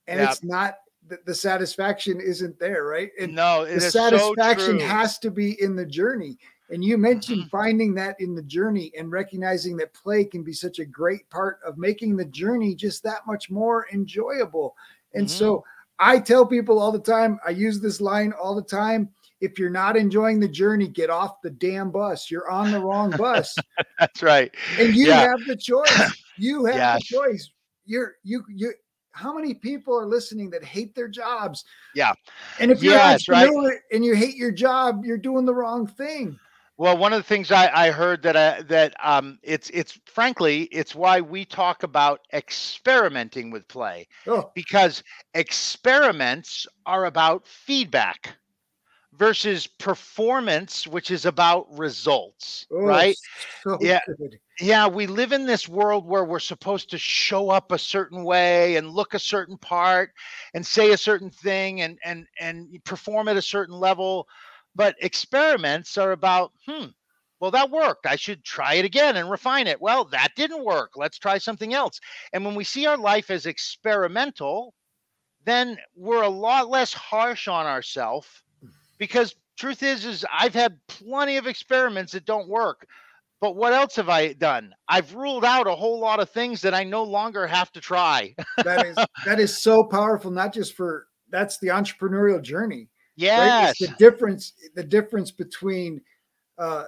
And yeah. it's not the, the satisfaction isn't there, right? And no, the satisfaction so has to be in the journey. And you mentioned mm-hmm. finding that in the journey and recognizing that play can be such a great part of making the journey just that much more enjoyable. And mm-hmm. so I tell people all the time, I use this line all the time. If you're not enjoying the journey, get off the damn bus. You're on the wrong bus. That's right. And you yeah. have the choice. You have yeah. the choice. You're you you how many people are listening that hate their jobs? Yeah. And if you're yes, right. and you hate your job, you're doing the wrong thing. Well, one of the things I, I heard that I, that um, it's it's frankly, it's why we talk about experimenting with play, oh. because experiments are about feedback versus performance, which is about results, oh, right? So yeah. Good. Yeah, we live in this world where we're supposed to show up a certain way and look a certain part and say a certain thing and and and perform at a certain level. But experiments are about, hmm, well, that worked. I should try it again and refine it. Well, that didn't work. Let's try something else. And when we see our life as experimental, then we're a lot less harsh on ourselves, because truth is, is I've had plenty of experiments that don't work. But what else have I done? I've ruled out a whole lot of things that I no longer have to try. That is that is so powerful, not just for, that's the entrepreneurial journey. Yes. Right? It's the difference, the difference between uh,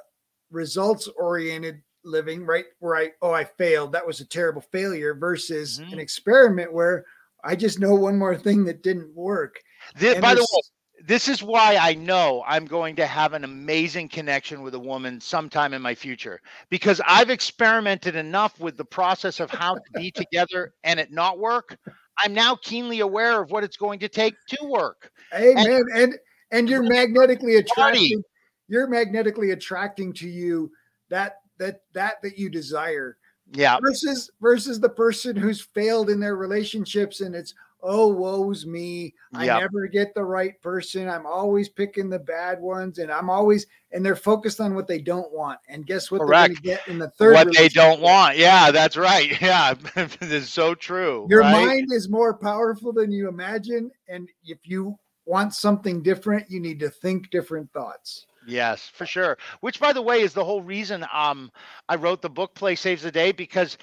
results-oriented living, right? Where I, oh, I failed. That was a terrible failure, versus mm-hmm. an experiment where I just know one more thing that didn't work. This, by the way, this is why I know I'm going to have an amazing connection with a woman sometime in my future, because I've experimented enough with the process of how to be together and it not work. I'm now keenly aware of what it's going to take to work. Hey, and, man, and and you're magnetically attracting. You're magnetically attracting to you that that that that you desire. Yeah. Versus versus the person who's failed in their relationships and it's, oh, woe's me. I yeah. never get the right person. I'm always picking the bad ones, and I'm always and they're focused on what they don't want. And guess what Correct. They're going to get in the third what they don't want. Yeah, that's right. Yeah, this is so true. Your right? mind is more powerful than you imagine, and if you want something different, you need to think different thoughts. Yes, for sure. Which, by the way, is the whole reason um, I wrote the book, Play Saves the Day, because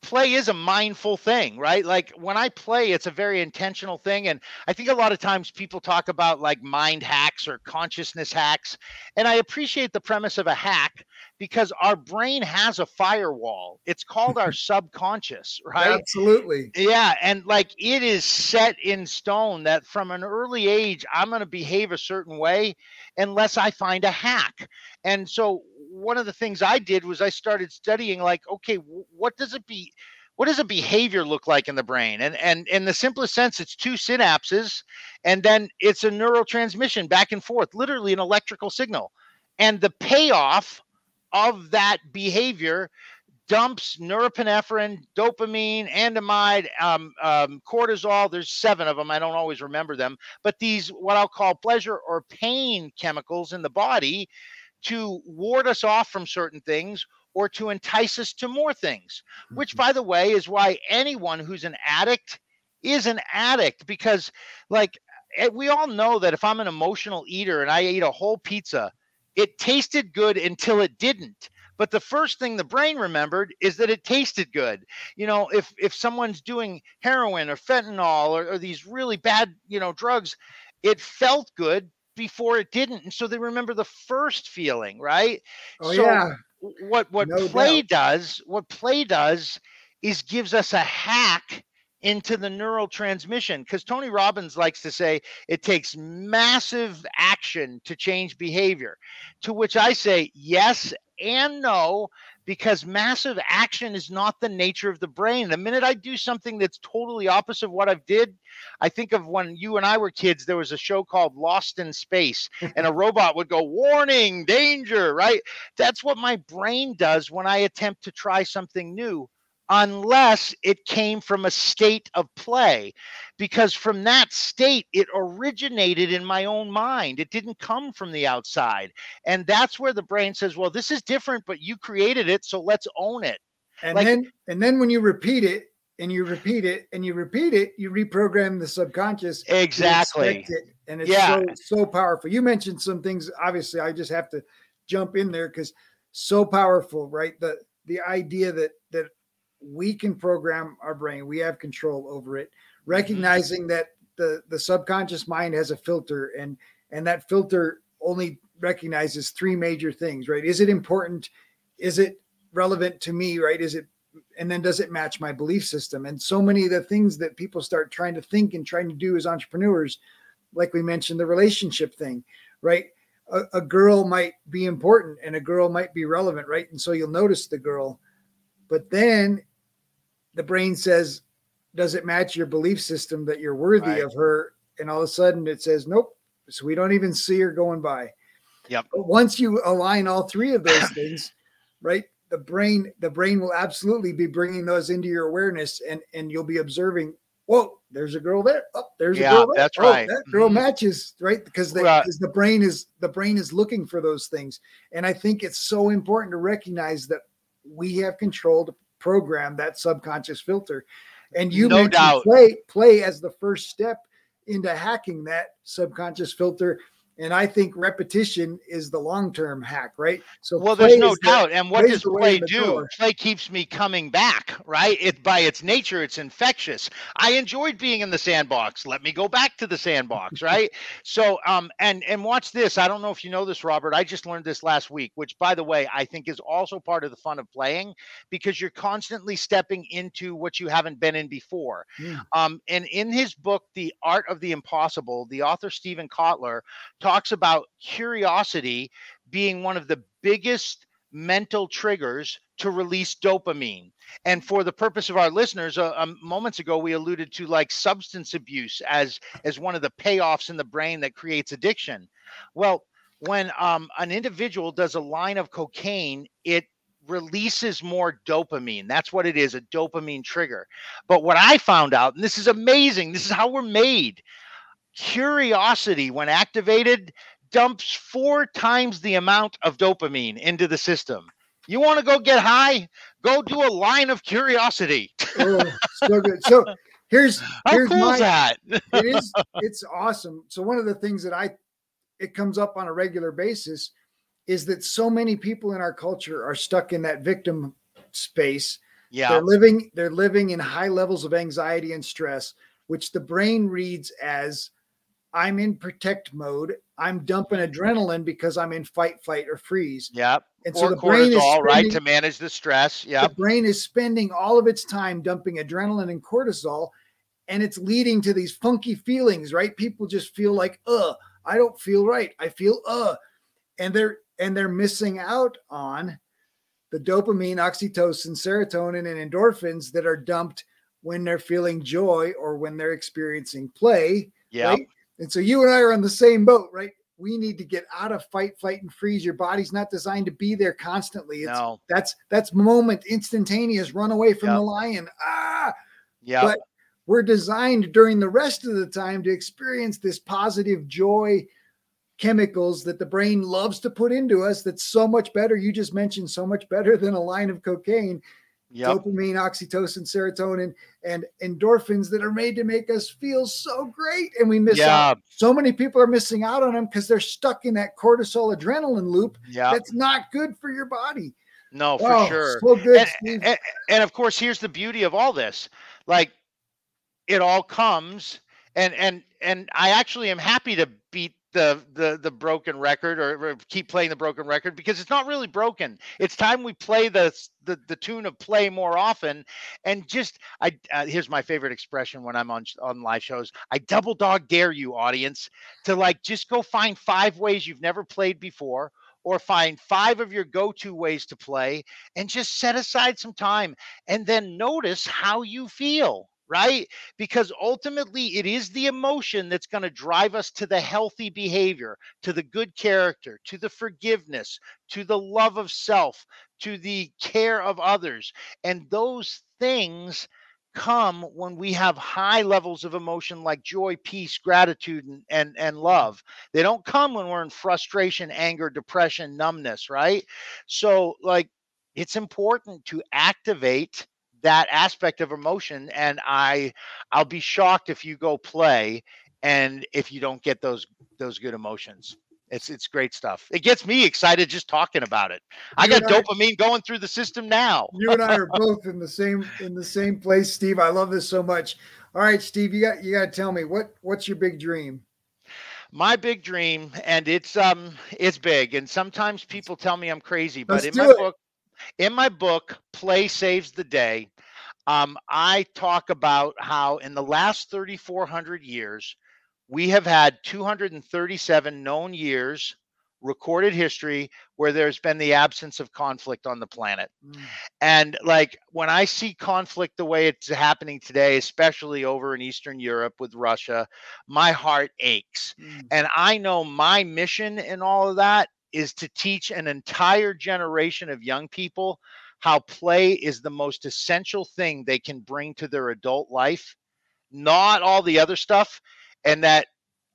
play is a mindful thing, right? Like when I play, it's a very intentional thing. And I think a lot of times people talk about like mind hacks or consciousness hacks. And I appreciate the premise of a hack, because our brain has a firewall. It's called our subconscious, right? Absolutely. Yeah. And like it is set in stone that from an early age, I'm going to behave a certain way unless I find a hack. And so one of the things I did was I started studying like, okay, what does it be? What does a behavior look like in the brain? And, and in the simplest sense, it's two synapses, and then it's a neurotransmission back and forth, literally an electrical signal. And the payoff of that behavior dumps norepinephrine, dopamine, andamide, um, um, cortisol. There's seven of them. I don't always remember them. But these, what I'll call pleasure or pain chemicals in the body to ward us off from certain things or to entice us to more things, which, by the way, is why anyone who's an addict is an addict. Because, like, we all know that if I'm an emotional eater and I ate a whole pizza, it tasted good until it didn't. But the first thing the brain remembered is that it tasted good. You know, if if someone's doing heroin or fentanyl or, or these really bad, you know, drugs, it felt good before it didn't. And so they remember the first feeling, right? Oh, so yeah. what what no play doubt. does, what play does is gives us a hack into the neurotransmission, because Tony Robbins likes to say it takes massive action to change behavior, to which I say yes and no, because massive action is not the nature of the brain. The minute I do something that's totally opposite of what I've did, I think of when you and I were kids, there was a show called Lost in Space, and a robot would go, warning, danger, right? That's what my brain does when I attempt to try something new, unless it came from a state of play, because from that state, it originated in my own mind. It didn't come from the outside. And that's where the brain says, well, this is different, but you created it, so let's own it. And like, then, and then when you repeat it and you repeat it and you repeat it, you reprogram the subconscious. Exactly. It, and it's yeah. so, so powerful. You mentioned some things, obviously I just have to jump in there, because so powerful, right? The, the idea that, that, we can program our brain. We have control over it. Recognizing that the, the subconscious mind has a filter, and and that filter only recognizes three major things, right? Is it important? Is it relevant to me, right? Is it, and then does it match my belief system? And so many of the things that people start trying to think and trying to do as entrepreneurs, like we mentioned, the relationship thing, right? A, a girl might be important and a girl might be relevant, right? And so you'll notice the girl, but then the brain says, does it match your belief system that you're worthy right. of her? And all of a sudden it says, nope. So we don't even see her going by. Yep. But once you align all three of those things, right? The brain, the brain will absolutely be bringing those into your awareness, and, and you'll be observing, whoa, there's a girl there. Oh, there's yeah, a girl there. That's oh, right. That girl mm-hmm. matches, right? Because they, well, the brain is, the brain is looking for those things. And I think it's so important to recognize that we have control to program that subconscious filter. And you no doubt. play, play as the first step into hacking that subconscious filter. And I think repetition is the long-term hack, right? So well, there's no doubt. And what does play do? Play keeps me coming back, right? It by its nature, it's infectious. I enjoyed being in the sandbox. Let me go back to the sandbox, right? So, um, and and watch this. I don't know if you know this, Robert. I just learned this last week, which, by the way, I think is also part of the fun of playing, because you're constantly stepping into what you haven't been in before. Yeah. Um, and in his book, The Art of the Impossible, the author Stephen Kotler talks talks about curiosity being one of the biggest mental triggers to release dopamine. And for the purpose of our listeners, uh, um, moments ago, we alluded to like substance abuse as, as one of the payoffs in the brain that creates addiction. Well, when um, an individual does a line of cocaine, it releases more dopamine. That's what it is, a dopamine trigger. But what I found out, and this is amazing, this is how we're made. Curiosity, when activated, dumps four times the amount of dopamine into the system. You want to go get high? Go do a line of curiosity. Oh, so good. So here's how here's cool my, is that? It is. It's awesome. So one of the things that I it comes up on a regular basis is that so many people in our culture are stuck in that victim space. Yeah, they're living. They're living in high levels of anxiety and stress, which the brain reads as, I'm in protect mode. I'm dumping adrenaline because I'm in fight, flight, or freeze. Yep. And so or the brain is all right to manage the stress. Yeah. The brain is spending all of its time dumping adrenaline and cortisol, and it's leading to these funky feelings, right? People just feel like, uh, I don't feel right. I feel uh, and they're and they're missing out on the dopamine, oxytocin, serotonin, and endorphins that are dumped when they're feeling joy or when they're experiencing play. Yeah. Right? And so you and I are on the same boat, right? We need to get out of fight, flight, and freeze. Your body's not designed to be there constantly. It's no. that's that's moment, instantaneous, run away from yep. the lion. Ah, yeah. But we're designed during the rest of the time to experience this positive joy chemicals that the brain loves to put into us. That's so much better. You just mentioned so much better than a line of cocaine. Yep. Dopamine, oxytocin, serotonin, and endorphins that are made to make us feel so great. And we miss yep. out. So many people are missing out on them because they're stuck in that cortisol adrenaline loop. Yep. That's not good for your body. No, wow, for sure. So good, and, and, and of course, here's the beauty of all this. Like it all comes and, and, and I actually am happy to beat the the the broken record or, or keep playing the broken record, because it's not really broken. It's time we play the the, the tune of play more often. And just I uh, here's my favorite expression when I'm on on live shows. I double dog dare you, audience, to like just go find five ways you've never played before, or find five of your go-to ways to play, and just set aside some time and then notice how you feel. Right? Because ultimately it is the emotion that's going to drive us to the healthy behavior, to the good character, to the forgiveness, to the love of self, to the care of others. And those things come when we have high levels of emotion like joy, peace, gratitude, and, and, and love. They don't come when we're in frustration, anger, depression, numbness, right? So like it's important to activate that aspect of emotion. And I, I'll be shocked if you go play and if you don't get those, those good emotions. It's, it's great stuff. It gets me excited just talking about it. I got dopamine going through the system now. You and I are both in the same, in the same place, Steve. I love this so much. All right, Steve, you got you got to tell me what what's your big dream? My big dream, and it's um it's big, and sometimes people tell me I'm crazy, but Let's in my it. book, in my book, Play Saves the Day, um, I talk about how in the last thirty-four hundred years, we have had two hundred thirty-seven known years, recorded history, where there's been the absence of conflict on the planet. Mm. And like when I see conflict the way it's happening today, especially over in Eastern Europe with Russia, my heart aches. Mm. And I know my mission in all of that is to teach an entire generation of young people how play is the most essential thing they can bring to their adult life, not all the other stuff. And that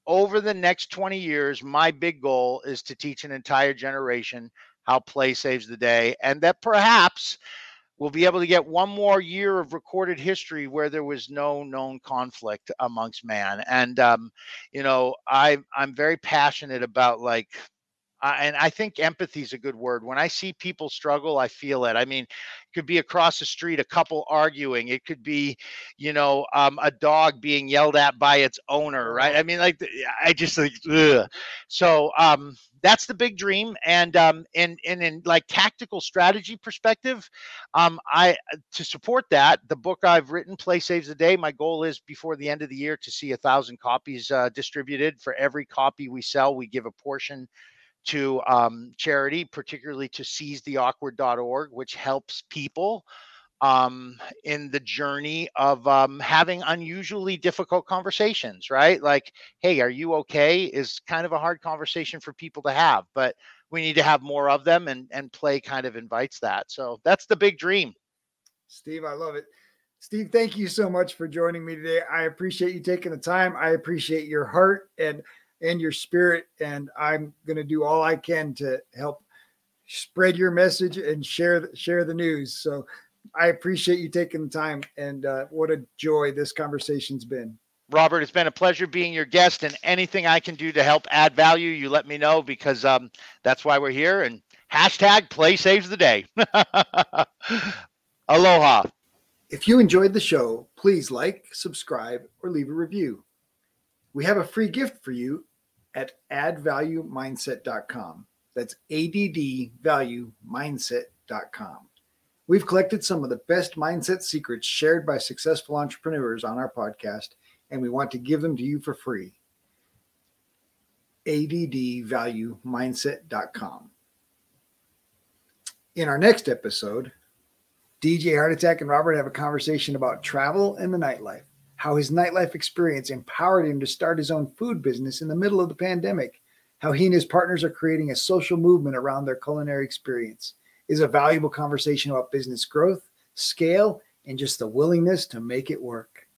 over the next twenty years, my big goal is to teach an entire generation how play saves the day, and that perhaps we'll be able to get one more year of recorded history where there was no known conflict amongst man. And, um, you know, I, I'm very passionate about like, uh, and I think empathy is a good word. When I see people struggle, I feel it. I mean, it could be across the street, a couple arguing. It could be, you know, um, a dog being yelled at by its owner, right? I mean, like, I just like, ugh. So um, that's the big dream. And um, and and in like tactical strategy perspective, um, I to support that, the book I've written, Play Saves the Day. My goal is before the end of the year to see a thousand copies uh, distributed. For every copy we sell, we give a portion to um, charity, particularly to seize the awkward dot org, which helps people um, in the journey of um, having unusually difficult conversations, right? Like, hey, are you okay? Is kind of a hard conversation for people to have, but we need to have more of them, and, and play kind of invites that. So that's the big dream. Steve, I love it. Steve, thank you so much for joining me today. I appreciate you taking the time. I appreciate your heart and and your spirit. And I'm going to do all I can to help spread your message and share, share the news. So I appreciate you taking the time, and uh, what a joy this conversation's been. Robert, it's been a pleasure being your guest, and anything I can do to help add value, you let me know, because um, that's why we're here, and hashtag play saves the day. Aloha. If you enjoyed the show, please like, subscribe, or leave a review. We have a free gift for you at add value mindset dot com. That's A D D value mindset dot com. We've collected some of the best mindset secrets shared by successful entrepreneurs on our podcast, and we want to give them to you for free. A D D value mindset dot com. In our next episode, D J Heart Attack and Robert have a conversation about travel and the nightlife. How his nightlife experience empowered him to start his own food business in the middle of the pandemic, how he and his partners are creating a social movement around their culinary experience, is a valuable conversation about business growth, scale, and just the willingness to make it work.